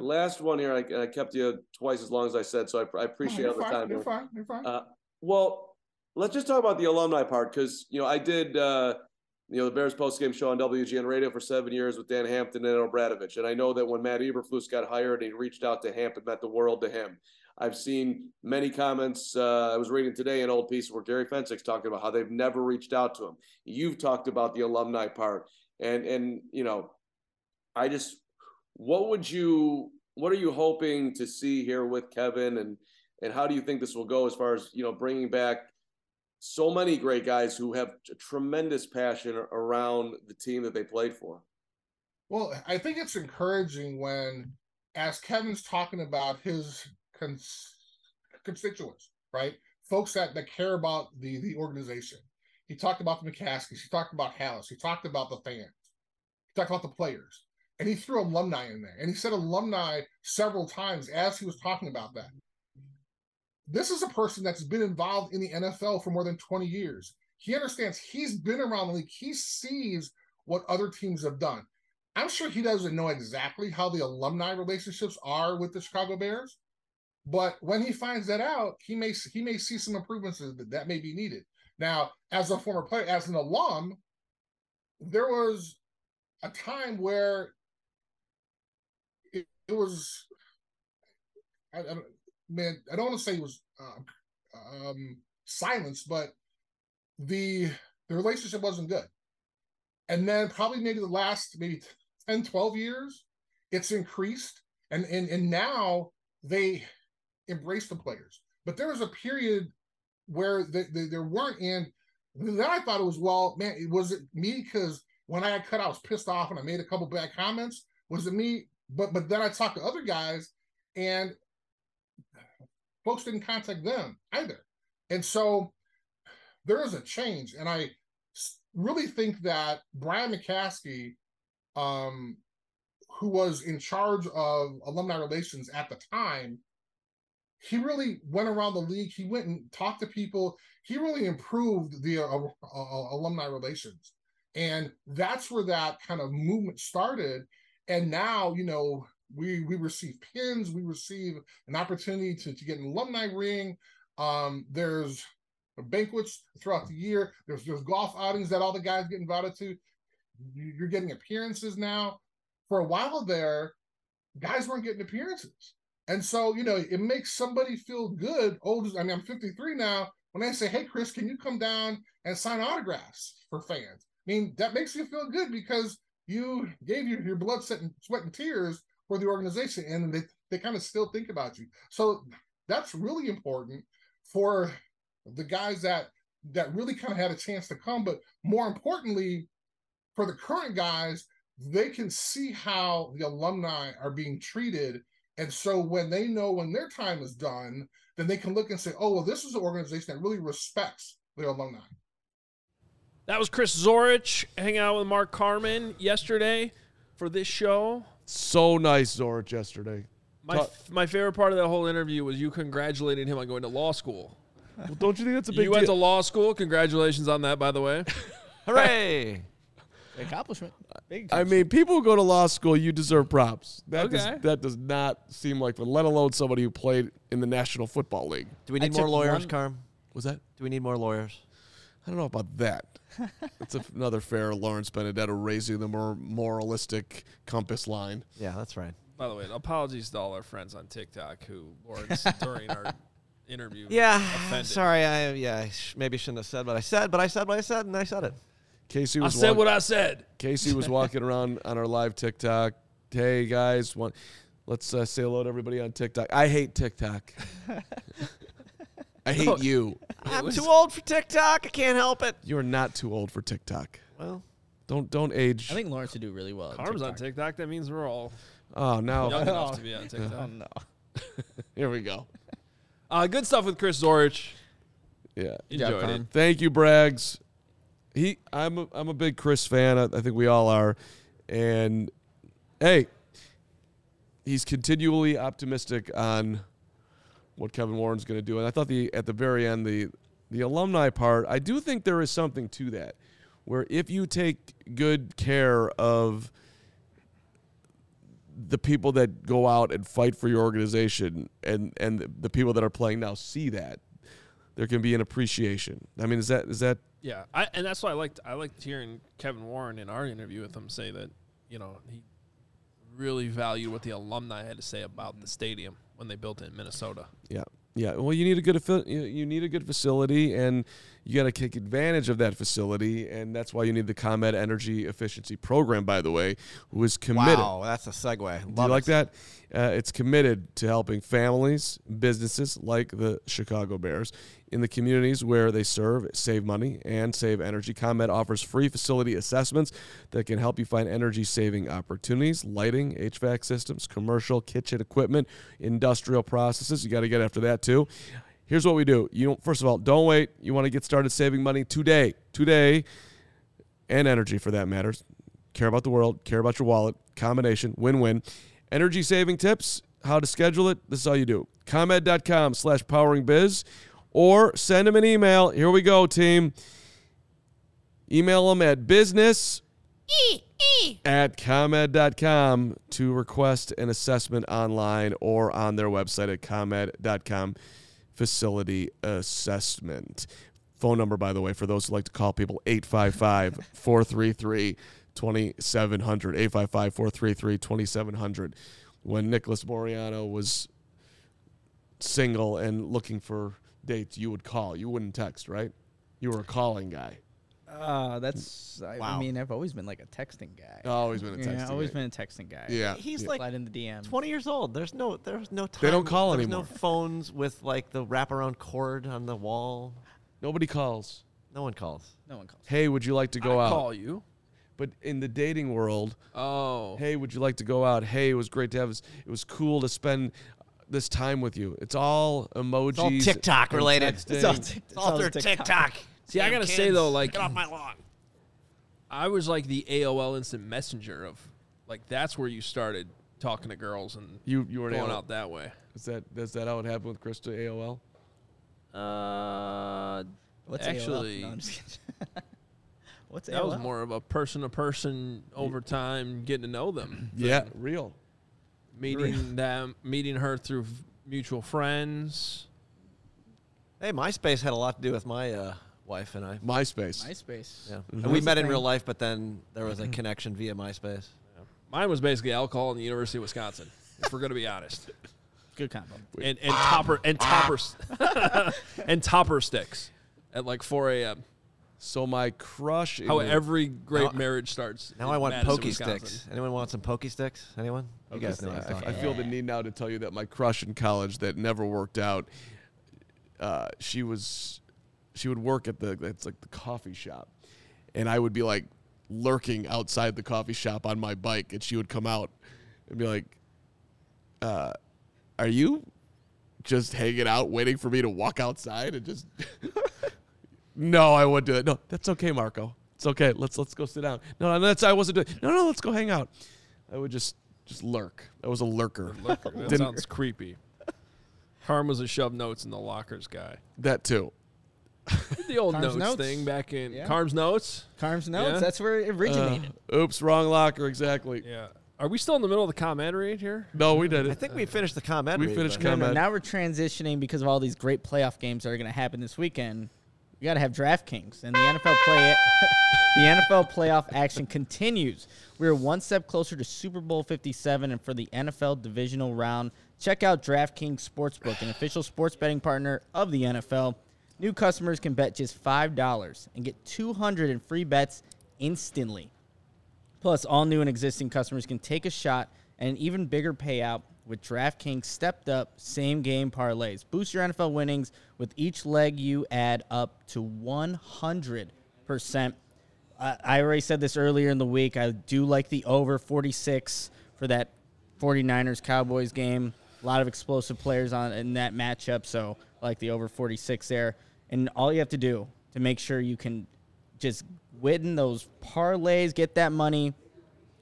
right, last one here. I kept you twice as long as I said, so I appreciate all the time. You're fine. You're fine. Well, let's just talk about the alumni part, because I did the Bears postgame show on WGN Radio for 7 years with Dan Hampton and Obradovich, and I know that when Matt Eberflus got hired, he reached out to Hampton, meant the world to him. I've seen many comments. I was reading today an old piece where Gary Fensick's talking about how they've never reached out to him. You've talked about the alumni part, and I just, what are you hoping to see here with Kevin, and how do you think this will go as far as bringing back so many great guys who have a tremendous passion around the team that they played for? Well, I think it's encouraging when, as Kevin's talking about his constituents, right? Folks that care about the organization. He talked about the McCaskies. He talked about Hallis. He talked about the fans. He talked about the players. And he threw alumni in there. And he said alumni several times as he was talking about that. This is a person that's been involved in the NFL for more than 20 years. He understands. He's been around the league. He sees what other teams have done. I'm sure he doesn't know exactly how the alumni relationships are with the Chicago Bears, but when he finds that out, he may see some improvements that may be needed. Now, as a former player, as an alum, there was a time where it was, I don't want to say it was silenced, but the relationship wasn't good. And then probably maybe the last 10, 12 years, it's increased. And now they embrace the players. But there was a period where there weren't. And then I thought it was, well, man, was it me? Because when I got cut, I was pissed off and I made a couple bad comments. Was it me? But then I talked to other guys and folks didn't contact them either. And so there is a change. And I really think that Brian McCaskey, who was in charge of alumni relations at the time, he really went around the league. He went and talked to people. He really improved the alumni relations. And that's where that kind of movement started. And now, we receive pins. We receive an opportunity to get an alumni ring. There's banquets throughout the year. There's golf outings that all the guys get invited to. You're getting appearances now. For a while there, guys weren't getting appearances. And so, it makes somebody feel good. I'm 53 now. When they say, hey, Chris, can you come down and sign autographs for fans? That makes you feel good because you gave your blood, sweat, and tears for the organization, and they kind of still think about you. So that's really important for the guys that really kind of had a chance to come, but more importantly, for the current guys, they can see how the alumni are being treated, and so when they know when their time is done, then they can look and say, oh, well, this is an organization that really respects their alumni. That was Chris Zorich hanging out with Mark Carman yesterday for this show. So nice, Zorich, yesterday. My favorite part of that whole interview was you congratulating him on going to law school. Well, don't you think that's a big deal? You went to law school. Congratulations on that, by the way. Hooray. Big accomplishment. I mean, people who go to law school, you deserve props. That does not seem like, let alone somebody who played in the National Football League. Do we need more lawyers, Carm? What's that? Do we need more lawyers? I don't know about that. That's another fair Lawrence Benedetto raising the more moralistic compass line. Yeah, that's right. By the way, apologies to all our friends on TikTok who Lawrence during our interview. Yeah, offended. Sorry. I maybe shouldn't have said what I said, but I said what I said, and I said it. I said what I said. Casey was walking around on our live TikTok. Hey guys, let's say hello to everybody on TikTok. I hate TikTok. I hate you. I'm too old for TikTok. I can't help it. You're not too old for TikTok. Well, don't age. I think Lawrence would do really well. Carm's on TikTok. That means we're all young enough to be on TikTok. Oh no. Here we go. Good stuff with Chris Zorich. Yeah. Enjoyed it. Thank you, Braggs. I'm a big Chris fan. I think we all are. And, hey, he's continually optimistic on what Kevin Warren's going to do. And I thought at the very end, the alumni part, I do think there is something to that, where if you take good care of the people that go out and fight for your organization and the people that are playing now see that, there can be an appreciation. I mean, is that? Yeah, and that's why I liked hearing Kevin Warren in our interview with him say that, you know, he really valued what the alumni had to say about the stadium when they built it in Minnesota. Yeah. Yeah, well, you need a good facility, and you got to take advantage of that facility, and that's why you need the ComEd Energy Efficiency Program, by the way, who is committed. Wow, that's a segue. Like that? It's committed to helping families, businesses like the Chicago Bears in the communities where they serve, save money, and save energy. ComEd offers free facility assessments that can help you find energy-saving opportunities, lighting, HVAC systems, commercial, kitchen equipment, industrial processes. You got to get after that, too. Here's what we do. First of all, don't wait. You want to get started saving money today. Today, and energy, for that matter. Care about the world. Care about your wallet. Combination. Win-win. Energy-saving tips, how to schedule it. This is all you do. ComEd.com/poweringbiz. Or send them an email. Here we go, team. Email them at business@comed.com to request an assessment online or on their website at comed.com facility assessment. Phone number, by the way, for those who like to call people, 855-433-2700. 855-433-2700. When Nicholas Moriano was single and looking for dates, you would call. You wouldn't text, right? You were a calling guy. I mean, I've always been like a texting guy. Always been a texting guy. Yeah. He's like slide in the DM. 20 years old. There's no time. They don't call anymore. There's no phones with like the wraparound cord on the wall. Nobody calls. No one calls. Hey, would you like to go out? I call you. But in the dating world, hey, would you like to go out? Hey, it was great to have us. It was cool to spend this time with you. It's all emojis. It's all TikTok related. It's all TikTok. See, I got to say, though, like, get off my lawn. I was like the AOL Instant Messenger of, like, that's where you started talking to girls and you were going out that way. Is that how it happened with Krista, AOL? What's actually AOL? No, I'm just kidding. What's AOL? That was more of a person-to-person over time, getting to know them. Yeah, real. Meeting her through mutual friends. Hey, MySpace had a lot to do with my wife and I. MySpace. Yeah. Mm-hmm. And we met in real life, but then there was a connection via MySpace. Yeah. Mine was basically alcohol in the University of Wisconsin, if we're going to be honest. Good combo. And topper sticks at like 4 a.m. So my crush. Every great marriage starts. Now I want pokey sticks. Anyone want some pokey sticks? Anyone? You guys know. I feel the need now to tell you that my crush in college that never worked out. She would work at the coffee shop, and I would be like lurking outside the coffee shop on my bike, and she would come out and be like, "Are you just hanging out, waiting for me to walk outside?" And just. No, I wouldn't do that. No, that's okay, Marco. It's okay. Let's go sit down. No, that's I wasn't doing. No, let's go hang out. I would just lurk. I was a lurker. That sounds creepy. Harm was a shove notes in the lockers guy. That too. The old notes thing back in Carm's notes. Carm's notes. Yeah. That's where it originated. Oops, wrong locker. Exactly. Yeah. Are we still in the middle of the ComEd read here? No, we didn't. I think we finished the ComEd read. We finished ComEd. No, now we're transitioning because of all these great playoff games that are going to happen this weekend. You got to have DraftKings, and the NFL playoff action continues. We are one step closer to Super Bowl 57, and for the NFL divisional round, check out DraftKings Sportsbook, an official sports betting partner of the NFL. New customers can bet just $5 and get 200 in free bets instantly. Plus, all new and existing customers can take a shot at an even bigger payout with DraftKings stepped-up same-game parlays. Boost your NFL winnings with each leg you add up to 100%. I already said this earlier in the week. I do like the over 46 for that 49ers-Cowboys game. A lot of explosive players in that matchup, so I like the over 46 there. And all you have to do to make sure you can just win those parlays, get that money,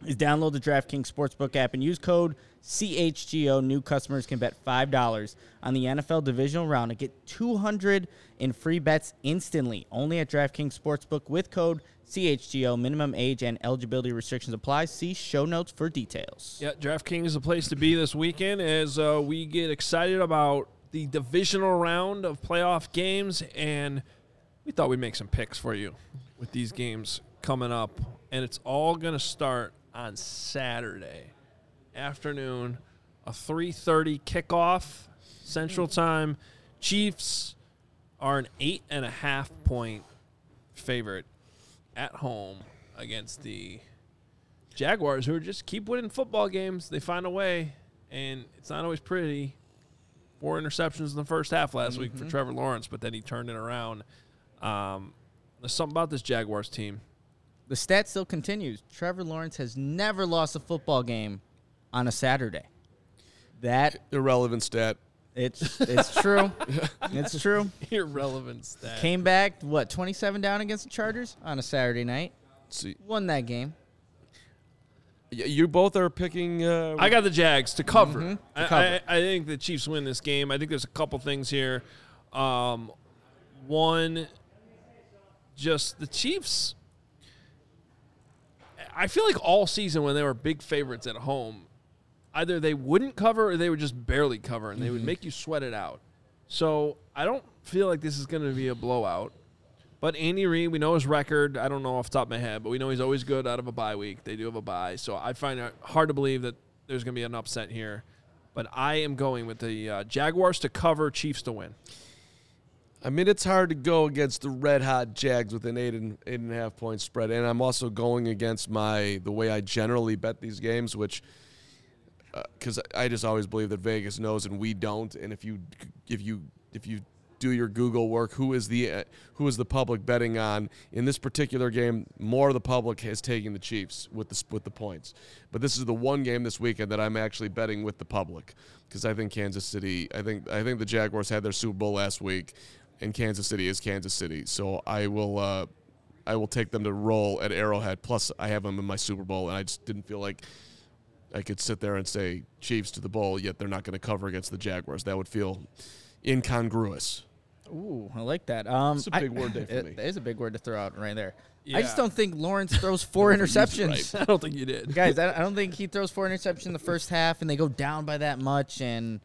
is download the DraftKings Sportsbook app and use code CHGO. New customers can bet $5 on the NFL divisional round and get $200 in free bets instantly. Only at DraftKings Sportsbook with code CHGO. Minimum age and eligibility restrictions apply. See show notes for details. Yeah, DraftKings is the place to be this weekend as we get excited about the divisional round of playoff games, and we thought we'd make some picks for you with these games coming up, and it's all going to start on Saturday afternoon, a 3:30 kickoff Central Time. Chiefs are an 8.5-point favorite at home against the Jaguars, who just keep winning football games. They find a way, and it's not always pretty. 4 interceptions in the first half last week for Trevor Lawrence, but then he turned it around. There's something about this Jaguars team. The stat still continues. Trevor Lawrence has never lost a football game on a Saturday. That irrelevant stat. It's true. It's true. Irrelevant stat. Came back, what, 27 down against the Chargers on a Saturday night. See. Won that game. You both are picking. I got the Jags to cover. I think the Chiefs win this game. I think there's a couple things here. One, just the Chiefs. I feel like all season when they were big favorites at home, either they wouldn't cover or they would just barely cover, and they would make you sweat it out. So I don't feel like this is going to be a blowout. But Andy Reid, we know his record. I don't know off the top of my head, but we know he's always good out of a bye week. They do have a bye. So I find it hard to believe that there's going to be an upset here. But I am going with the Jaguars to cover, Chiefs to win. I mean, it's hard to go against the red-hot Jags with an 8.5-point spread. And I'm also going against the way I generally bet these games, which because I just always believe that Vegas knows and we don't. And if you do your Google work, who is the public betting on in this particular game? More of the public has taken the Chiefs with the points, but this is the one game this weekend that I'm actually betting with the public because I think Kansas City. I think the Jaguars had their Super Bowl last week, and Kansas City is Kansas City. So I will take them to roll at Arrowhead. Plus, I have them in my Super Bowl, and I just didn't feel like I could sit there and say Chiefs to the bowl. Yet they're not going to cover against the Jaguars. That would feel incongruous. Ooh, I like that. It's a big word day for me. It is a big word to throw out right there. Yeah. I just don't think Lawrence throws 4 interceptions. Right. I don't think you did. Guys, I don't think he throws 4 interceptions in the first half, and they go down by that much. And,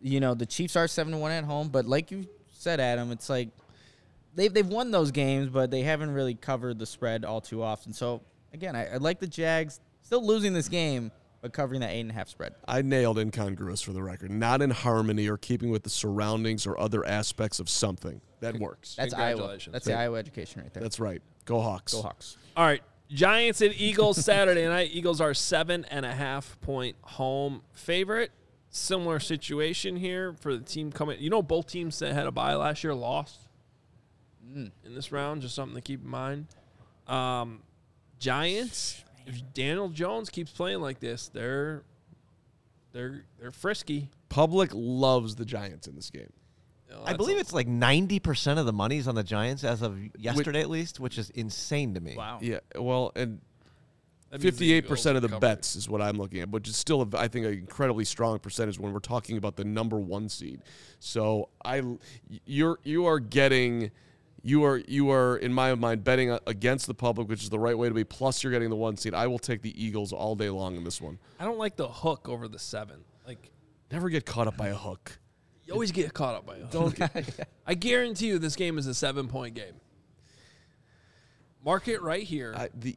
you know, the Chiefs are 7-1 at home. But like you said, Adam, it's like they've won those games, but they haven't really covered the spread all too often. So, again, I like the Jags still losing this game, but covering that 8.5 spread. I nailed incongruous for the record. Not in harmony or keeping with the surroundings or other aspects of something. That works. That's Iowa. That's the Iowa education right there. That's right. Go Hawks. Go Hawks. All right. Giants and Eagles Saturday night. Eagles are 7.5-point home favorite. Similar situation here for the team coming. You know, both teams that had a bye last year lost in this round. Just something to keep in mind. Giants. If Daniel Jones keeps playing like this, they're frisky. Public loves the Giants in this game. No, I believe it's like 90% of the money's on the Giants as of yesterday, at least, which is insane to me. Wow. Yeah. Well, and 58% of the bets is what I'm looking at, which is still, I think, an incredibly strong percentage when we're talking about the number 1 seed. So you are, in my mind, betting against the public, which is the right way to be, plus you're getting the 1 seed. I will take the Eagles all day long in this one. I don't like the hook over the 7. Like, never get caught up by a hook. You always get caught up by a hook. I guarantee you this game is a 7-point game. Mark it right here. The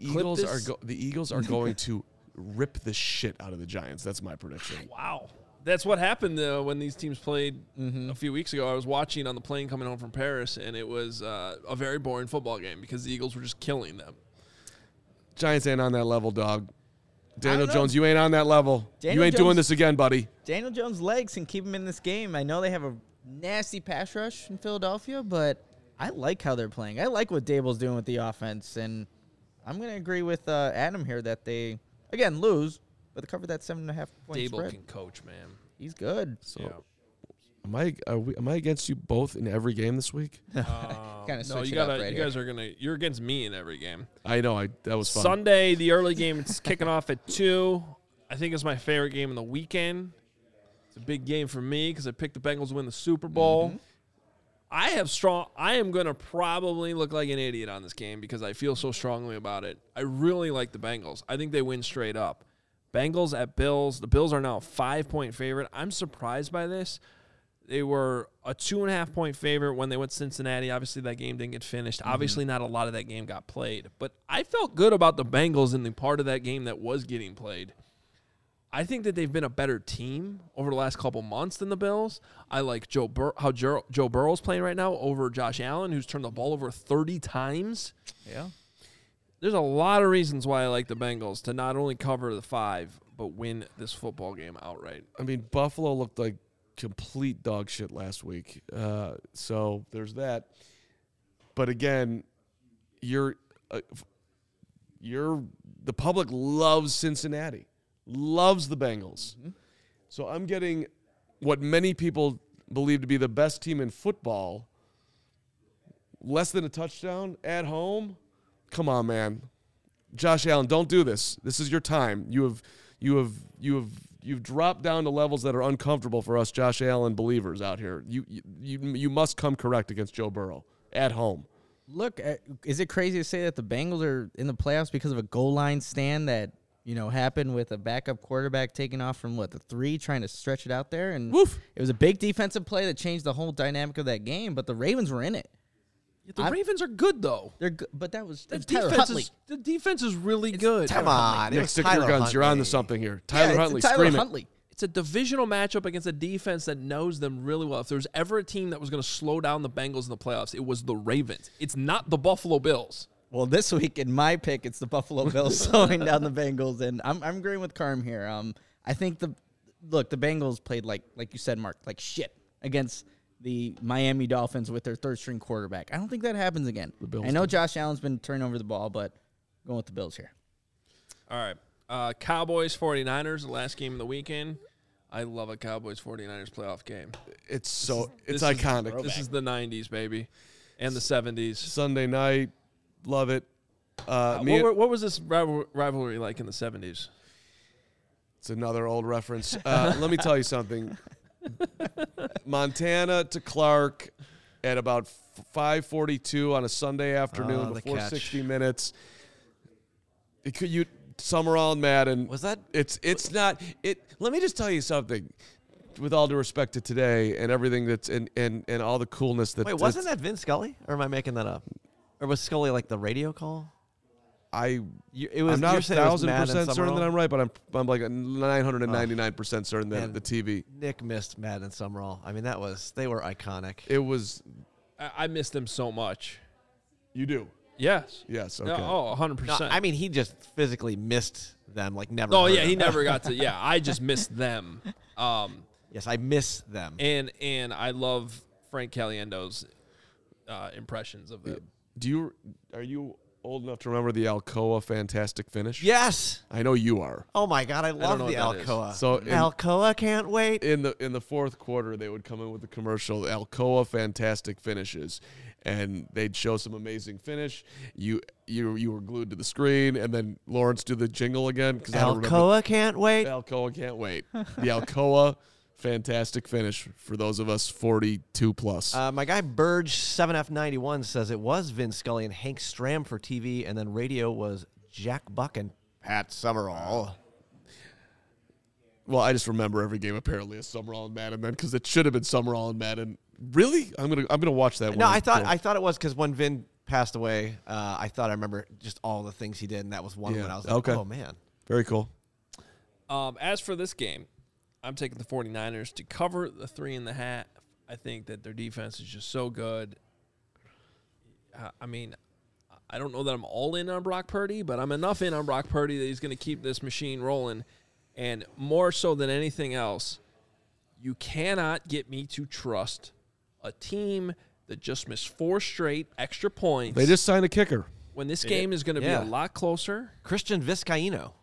Eagles are going to rip the shit out of the Giants. That's my prediction. Wow. That's what happened, though, when these teams played a few weeks ago. I was watching on the plane coming home from Paris, and it was a very boring football game because the Eagles were just killing them. Giants ain't on that level, dog. Daniel Jones, you ain't on that level. Daniel Jones, doing this again, buddy. Daniel Jones' legs can keep him in this game. I know they have a nasty pass rush in Philadelphia, but I like how they're playing. I like what Dable's doing with the offense, and I'm going to agree with Adam here that they, again, lose. But they covered that 7.5-point spread. Dable can coach, man. He's good. So yeah. Am I against you both in every game this week? You're against me in every game. I know. That was fun. Sunday, the early game, it's kicking off at 2. I think it's my favorite game of the weekend. It's a big game for me because I picked the Bengals to win the Super Bowl. Mm-hmm. I am going to probably look like an idiot on this game because I feel so strongly about it. I really like the Bengals. I think they win straight up. Bengals at Bills. The Bills are now a 5-point favorite. I'm surprised by this. They were a 2.5-point favorite when they went to Cincinnati. Obviously, that game didn't get finished. Mm-hmm. Obviously, not a lot of that game got played. But I felt good about the Bengals in the part of that game that was getting played. I think that they've been a better team over the last couple months than the Bills. I like Joe Burrow's playing right now over Josh Allen, who's turned the ball over 30 times. Yeah. There's a lot of reasons why I like the Bengals to not only cover the 5, but win this football game outright. I mean, Buffalo looked like complete dog shit last week. So there's that. But again, the public loves Cincinnati. Loves the Bengals. Mm-hmm. So I'm getting what many people believe to be the best team in football. Less than a touchdown at home. Come on, man. Josh Allen, don't do this. This is your time. You've dropped down to levels that are uncomfortable for us Josh Allen believers out here. You must come correct against Joe Burrow at home. Look, is it crazy to say that the Bengals are in the playoffs because of a goal line stand that happened with a backup quarterback taking off from, the 3, trying to stretch it out there? And woof. It was a big defensive play that changed the whole dynamic of that game, but the Ravens were in it. Yeah, the Ravens are good, though. They're good, but that was Tyler Huntley. The defense is really good. Come on. Nick, stick your guns. You're on to something here. Tyler Huntley. It's a divisional matchup against a defense that knows them really well. If there was ever a team that was going to slow down the Bengals in the playoffs, it was the Ravens. It's not the Buffalo Bills. Well, this week in my pick, it's the Buffalo Bills slowing down the Bengals, and I'm agreeing with Carm here. I think the Bengals played like you said, Mark, like shit against the Miami Dolphins with their third string quarterback. I don't think that happens again. I know Josh Allen's been turning over the ball, but I'm going with the Bills here. All right, Cowboys 49ers, the last game of the weekend. I love a Cowboys 49ers playoff game. It's iconic. This is the '90s, baby, and the '70s. Sunday night. Love it. What was this rivalry like in the 70s? It's another old reference. Let me tell you something. Montana to Clark at about 5:42 on a Sunday afternoon before catch. 60 minutes. You Summerall and Madden. Was that? It's not. Let me just tell you something. With all due respect to today and everything that's and all the coolness that. Wait, wasn't that Vin Scully? Or am I making that up? Or was Scully like the radio call? I'm not 1,000% certain that I'm right, but I'm like 999% certain that the TV. Nick missed Madden and Summerall. I mean, they were iconic. It was. I missed them so much. You do? Yes. Yes. Okay. No, 100%. No, I mean, he just physically missed them, like never. Oh yeah, he never got to. Yeah, I just missed them. Yes, I miss them. And I love Frank Caliendo's impressions of them. Yeah. Are you old enough to remember the Alcoa Fantastic Finish? Yes. I know you are. Oh, my God. I love the Alcoa. So Alcoa can't wait. In the fourth quarter, they would come in with the commercial, Alcoa Fantastic Finishes, and they'd show some amazing finish. You were glued to the screen, and then Lawrence do the jingle again. Alcoa can't wait. Alcoa can't wait. The Alcoa Fantastic Finish for those of us 42 plus. My guy Burge 7F91 says it was Vin Scully and Hank Stram for TV, and then radio was Jack Buck and Pat Summerall. Well, I just remember every game apparently as Summerall and Madden then, because it should have been Summerall and Madden. Really, I'm gonna watch that one. No, I thought it was because when Vin passed away, I remember just all the things he did, and that was one when I was like, okay. Oh man, very cool. As for this game. I'm taking the 49ers to cover the 3.5. I think that their defense is just so good. I mean, I don't know that I'm all in on Brock Purdy, but I'm enough in on Brock Purdy that he's going to keep this machine rolling. And more so than anything else, you cannot get me to trust a team that just missed 4 straight extra points. They just signed a kicker. When this game is going to be a lot closer. Christian Vizcaino.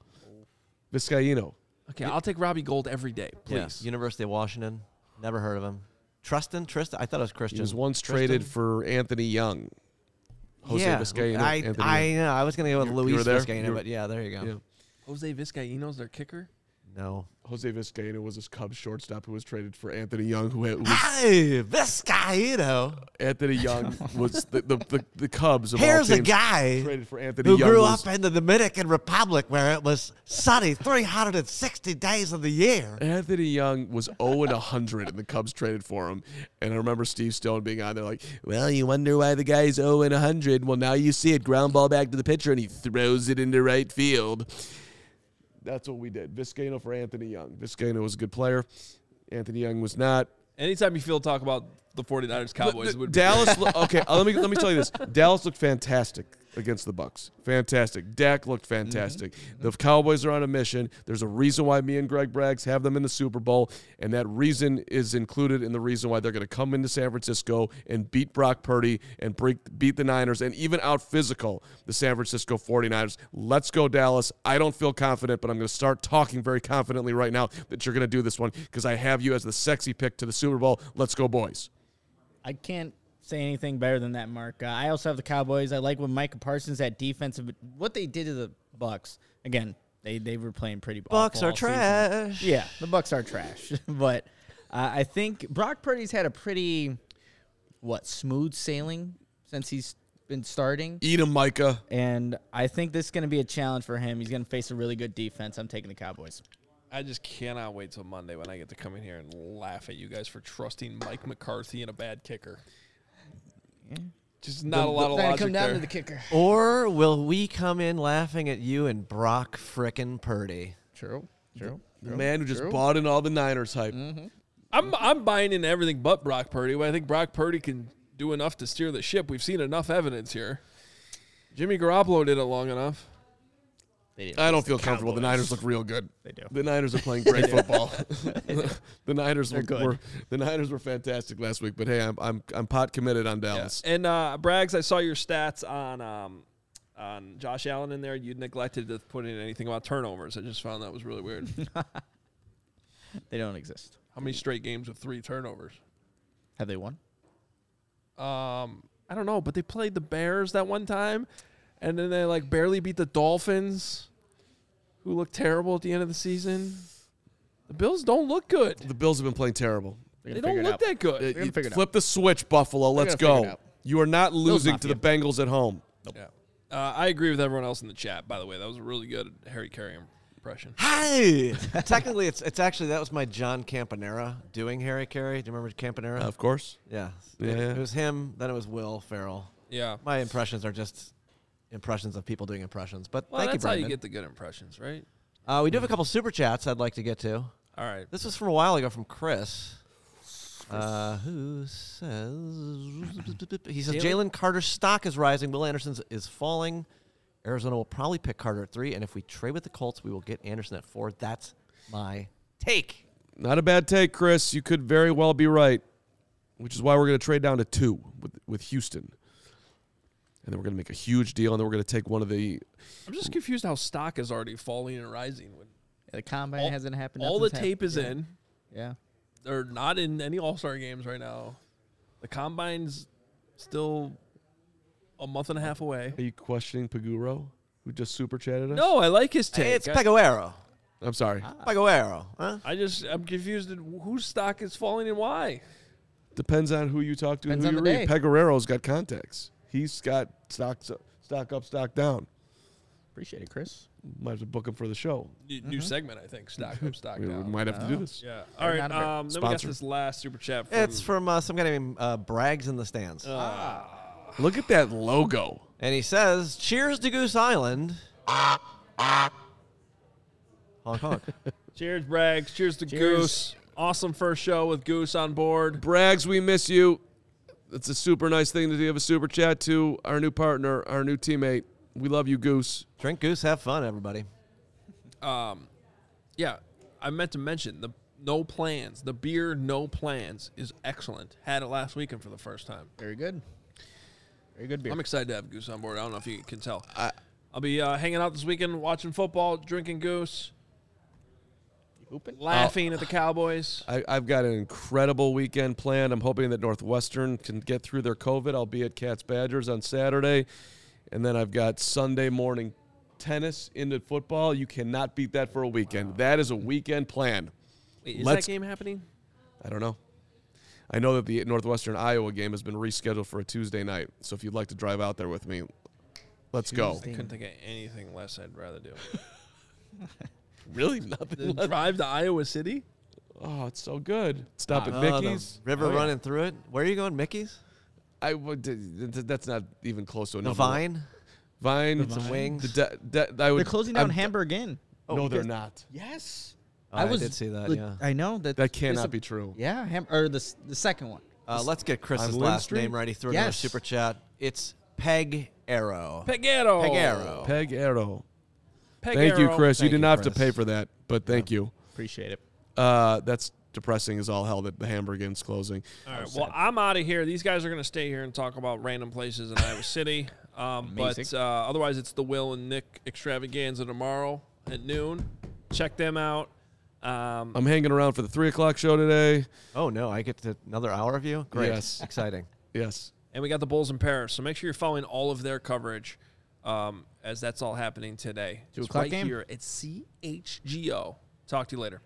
Okay, I'll take Robbie Gould every day, please. Yeah. University of Washington. Never heard of him. Tristan? I thought it was Christian. He was once traded for Anthony Young. Jose Vizcaino. I know. I was going to go with Luis Vizcaino, but yeah, there you go. Yeah. Jose Vizcaino's their kicker? No. Jose Vizcaino was this Cubs shortstop who was traded for Anthony Young. Anthony Young was the Cubs of all teams. Here's a guy traded for Anthony who Young grew up in the Dominican Republic where it was sunny 360 days of the year. Anthony Young was 0-100, and the Cubs traded for him. And I remember Steve Stone being on there like, well, you wonder why the guy's 0-100. Well, now you see it. Ground ball back to the pitcher, and he throws it into right field. That's what we did. Vizcaino for Anthony Young. Vizcaino was a good player. Anthony Young was not. Anytime you feel talk about the 49ers Cowboys, it would be Dallas. Okay, let me tell you this. Dallas looked fantastic against the Bucs. Fantastic. Dak looked fantastic. Mm-hmm. The Cowboys are on a mission. There's a reason why me and Greg Braggs have them in the Super Bowl, and that reason is included in the reason why they're going to come into San Francisco and beat Brock Purdy and beat the Niners and even out physical the San Francisco 49ers. Let's go, Dallas. I don't feel confident, but I'm going to start talking very confidently right now that you're going to do this one because I have you as the sexy pick to the Super Bowl. Let's go, boys. I can't say anything better than that, Mark. I also have the Cowboys. I like what Micah Parsons, that defensive, what they did to the Bucs. Again, they were playing pretty bad. Bucs are trash. Season. Yeah, the Bucs are trash. But I think Brock Purdy's had a pretty, smooth sailing since he's been starting. Eat him, Micah. And I think this is going to be a challenge for him. He's going to face a really good defense. I'm taking the Cowboys. I just cannot wait till Monday when I get to come in here and laugh at you guys for trusting Mike McCarthy and a bad kicker. Yeah. Just not a lot of logic there. Come down to the kicker. Or will we come in laughing at you and Brock frickin' Purdy? True. The man who just bought in all the Niners hype. Mm-hmm. I'm buying in everything but Brock Purdy. But I think Brock Purdy can do enough to steer the ship. We've seen enough evidence here. Jimmy Garoppolo did it long enough. I don't feel comfortable. The Niners look real good. They do. The Niners are playing great football. The Niners were fantastic last week. But hey, I'm pot committed on Dallas. Yeah. And Braggs, I saw your stats on Josh Allen in there. You neglected to put in anything about turnovers. I just found that was really weird. They don't exist. How many straight games with 3 turnovers? Have they won? I don't know, but they played the Bears that one time. And then they, barely beat the Dolphins, who looked terrible at the end of the season. The Bills don't look good. The Bills have been playing terrible. They don't look that good. Flip the switch, Buffalo. Let's go. You are not losing to the Bengals at home. Nope. Yeah. I agree with everyone else in the chat, by the way. That was a really good Harry Carey impression. Hey! Technically, it's actually, that was my John Campanera doing Harry Carey. Do you remember Campanera? Of course. Yeah. It was him, then it was Will Ferrell. Yeah. My impressions are just... impressions of people doing impressions. But thank you, Brandon. That's how you get the good impressions, right? We do have a couple super chats I'd like to get to. All right. This was from a while ago from Chris, who says... He says, Jaylen Carter's stock is rising. Will Anderson's is falling. Arizona will probably pick Carter at 3. And if we trade with the Colts, we will get Anderson at 4. That's my take. Not a bad take, Chris. You could very well be right, which is why we're going to trade down to 2 with Houston. And then we're going to make a huge deal, and then we're going to take one of the... I'm just confused how stock is already falling and rising. The combine hasn't happened. All the tape is in. Yeah. They're not in any All-Star games right now. The combine's still a month and a half away. Are you questioning Peguero, who just super chatted us? No, I like his take. Hey, it's Peguero. I'm sorry. Peguero. Huh? I'm confused at whose stock is falling and why. Depends on who you talk to and who you read. Peguero's got contacts. He's got stock up, stock down. Appreciate it, Chris. Might have to book him for the show. New segment, I think. Stock up, stock down. We might have to do this. Yeah. All right. Then we got this last super chat. It's from some guy named Braggs in the Stands. Look at that logo. And he says, cheers to Goose Island. Honk, honk. Cheers, Braggs. Cheers to Goose. Awesome first show with Goose on board. Braggs, we miss you. It's a super nice thing to give a super chat to our new partner, our new teammate. We love you, Goose. Drink Goose, have fun, everybody. Yeah, I meant to mention the no plans. The beer no plans is excellent. Had it last weekend for the first time. Very good. Very good beer. I'm excited to have Goose on board. I don't know if you can tell. I'll be hanging out this weekend, watching football, drinking Goose. laughing at the Cowboys. I've got an incredible weekend planned. I'm hoping that Northwestern can get through their COVID. I'll be at Cats Badgers on Saturday. And then I've got Sunday morning tennis into football. You cannot beat that for a weekend. Wow. That is a weekend plan. Wait, is that game happening? I don't know. I know that the Northwestern Iowa game has been rescheduled for a Tuesday night. So if you'd like to drive out there with me, let's go. I couldn't think of anything less I'd rather do. Really? Nothing less? Drive to Iowa City? Oh, it's so good. Stop at Mickey's. River running through it. Where are you going, Mickey's? That's not even close to enough. The Vine? Vine. With some wings. They're closing down Hamburg Inn. Oh, no, they're not. Yes. Oh, I did see that, yeah. I know. That cannot be true. Yeah, or the second one. Let's get Chris's last name right. He threw it in the super chat. It's Peg Arrow. Thank you, Chris. You did not have to pay for that, but thank you. Appreciate it. That's depressing as all hell that the Hamburg Inn's closing. All right, well, I'm out of here. These guys are going to stay here and talk about random places in Iowa City. But otherwise, it's the Will and Nick extravaganza tomorrow at noon. Check them out. I'm hanging around for the 3 o'clock show today. Oh, no. I get to another hour of you? Great. Yes. Exciting. Yes. And we got the Bulls in Paris, so make sure you're following all of their coverage as that's all happening today. 2 o'clock right game? Here at CHGO. Talk to you later.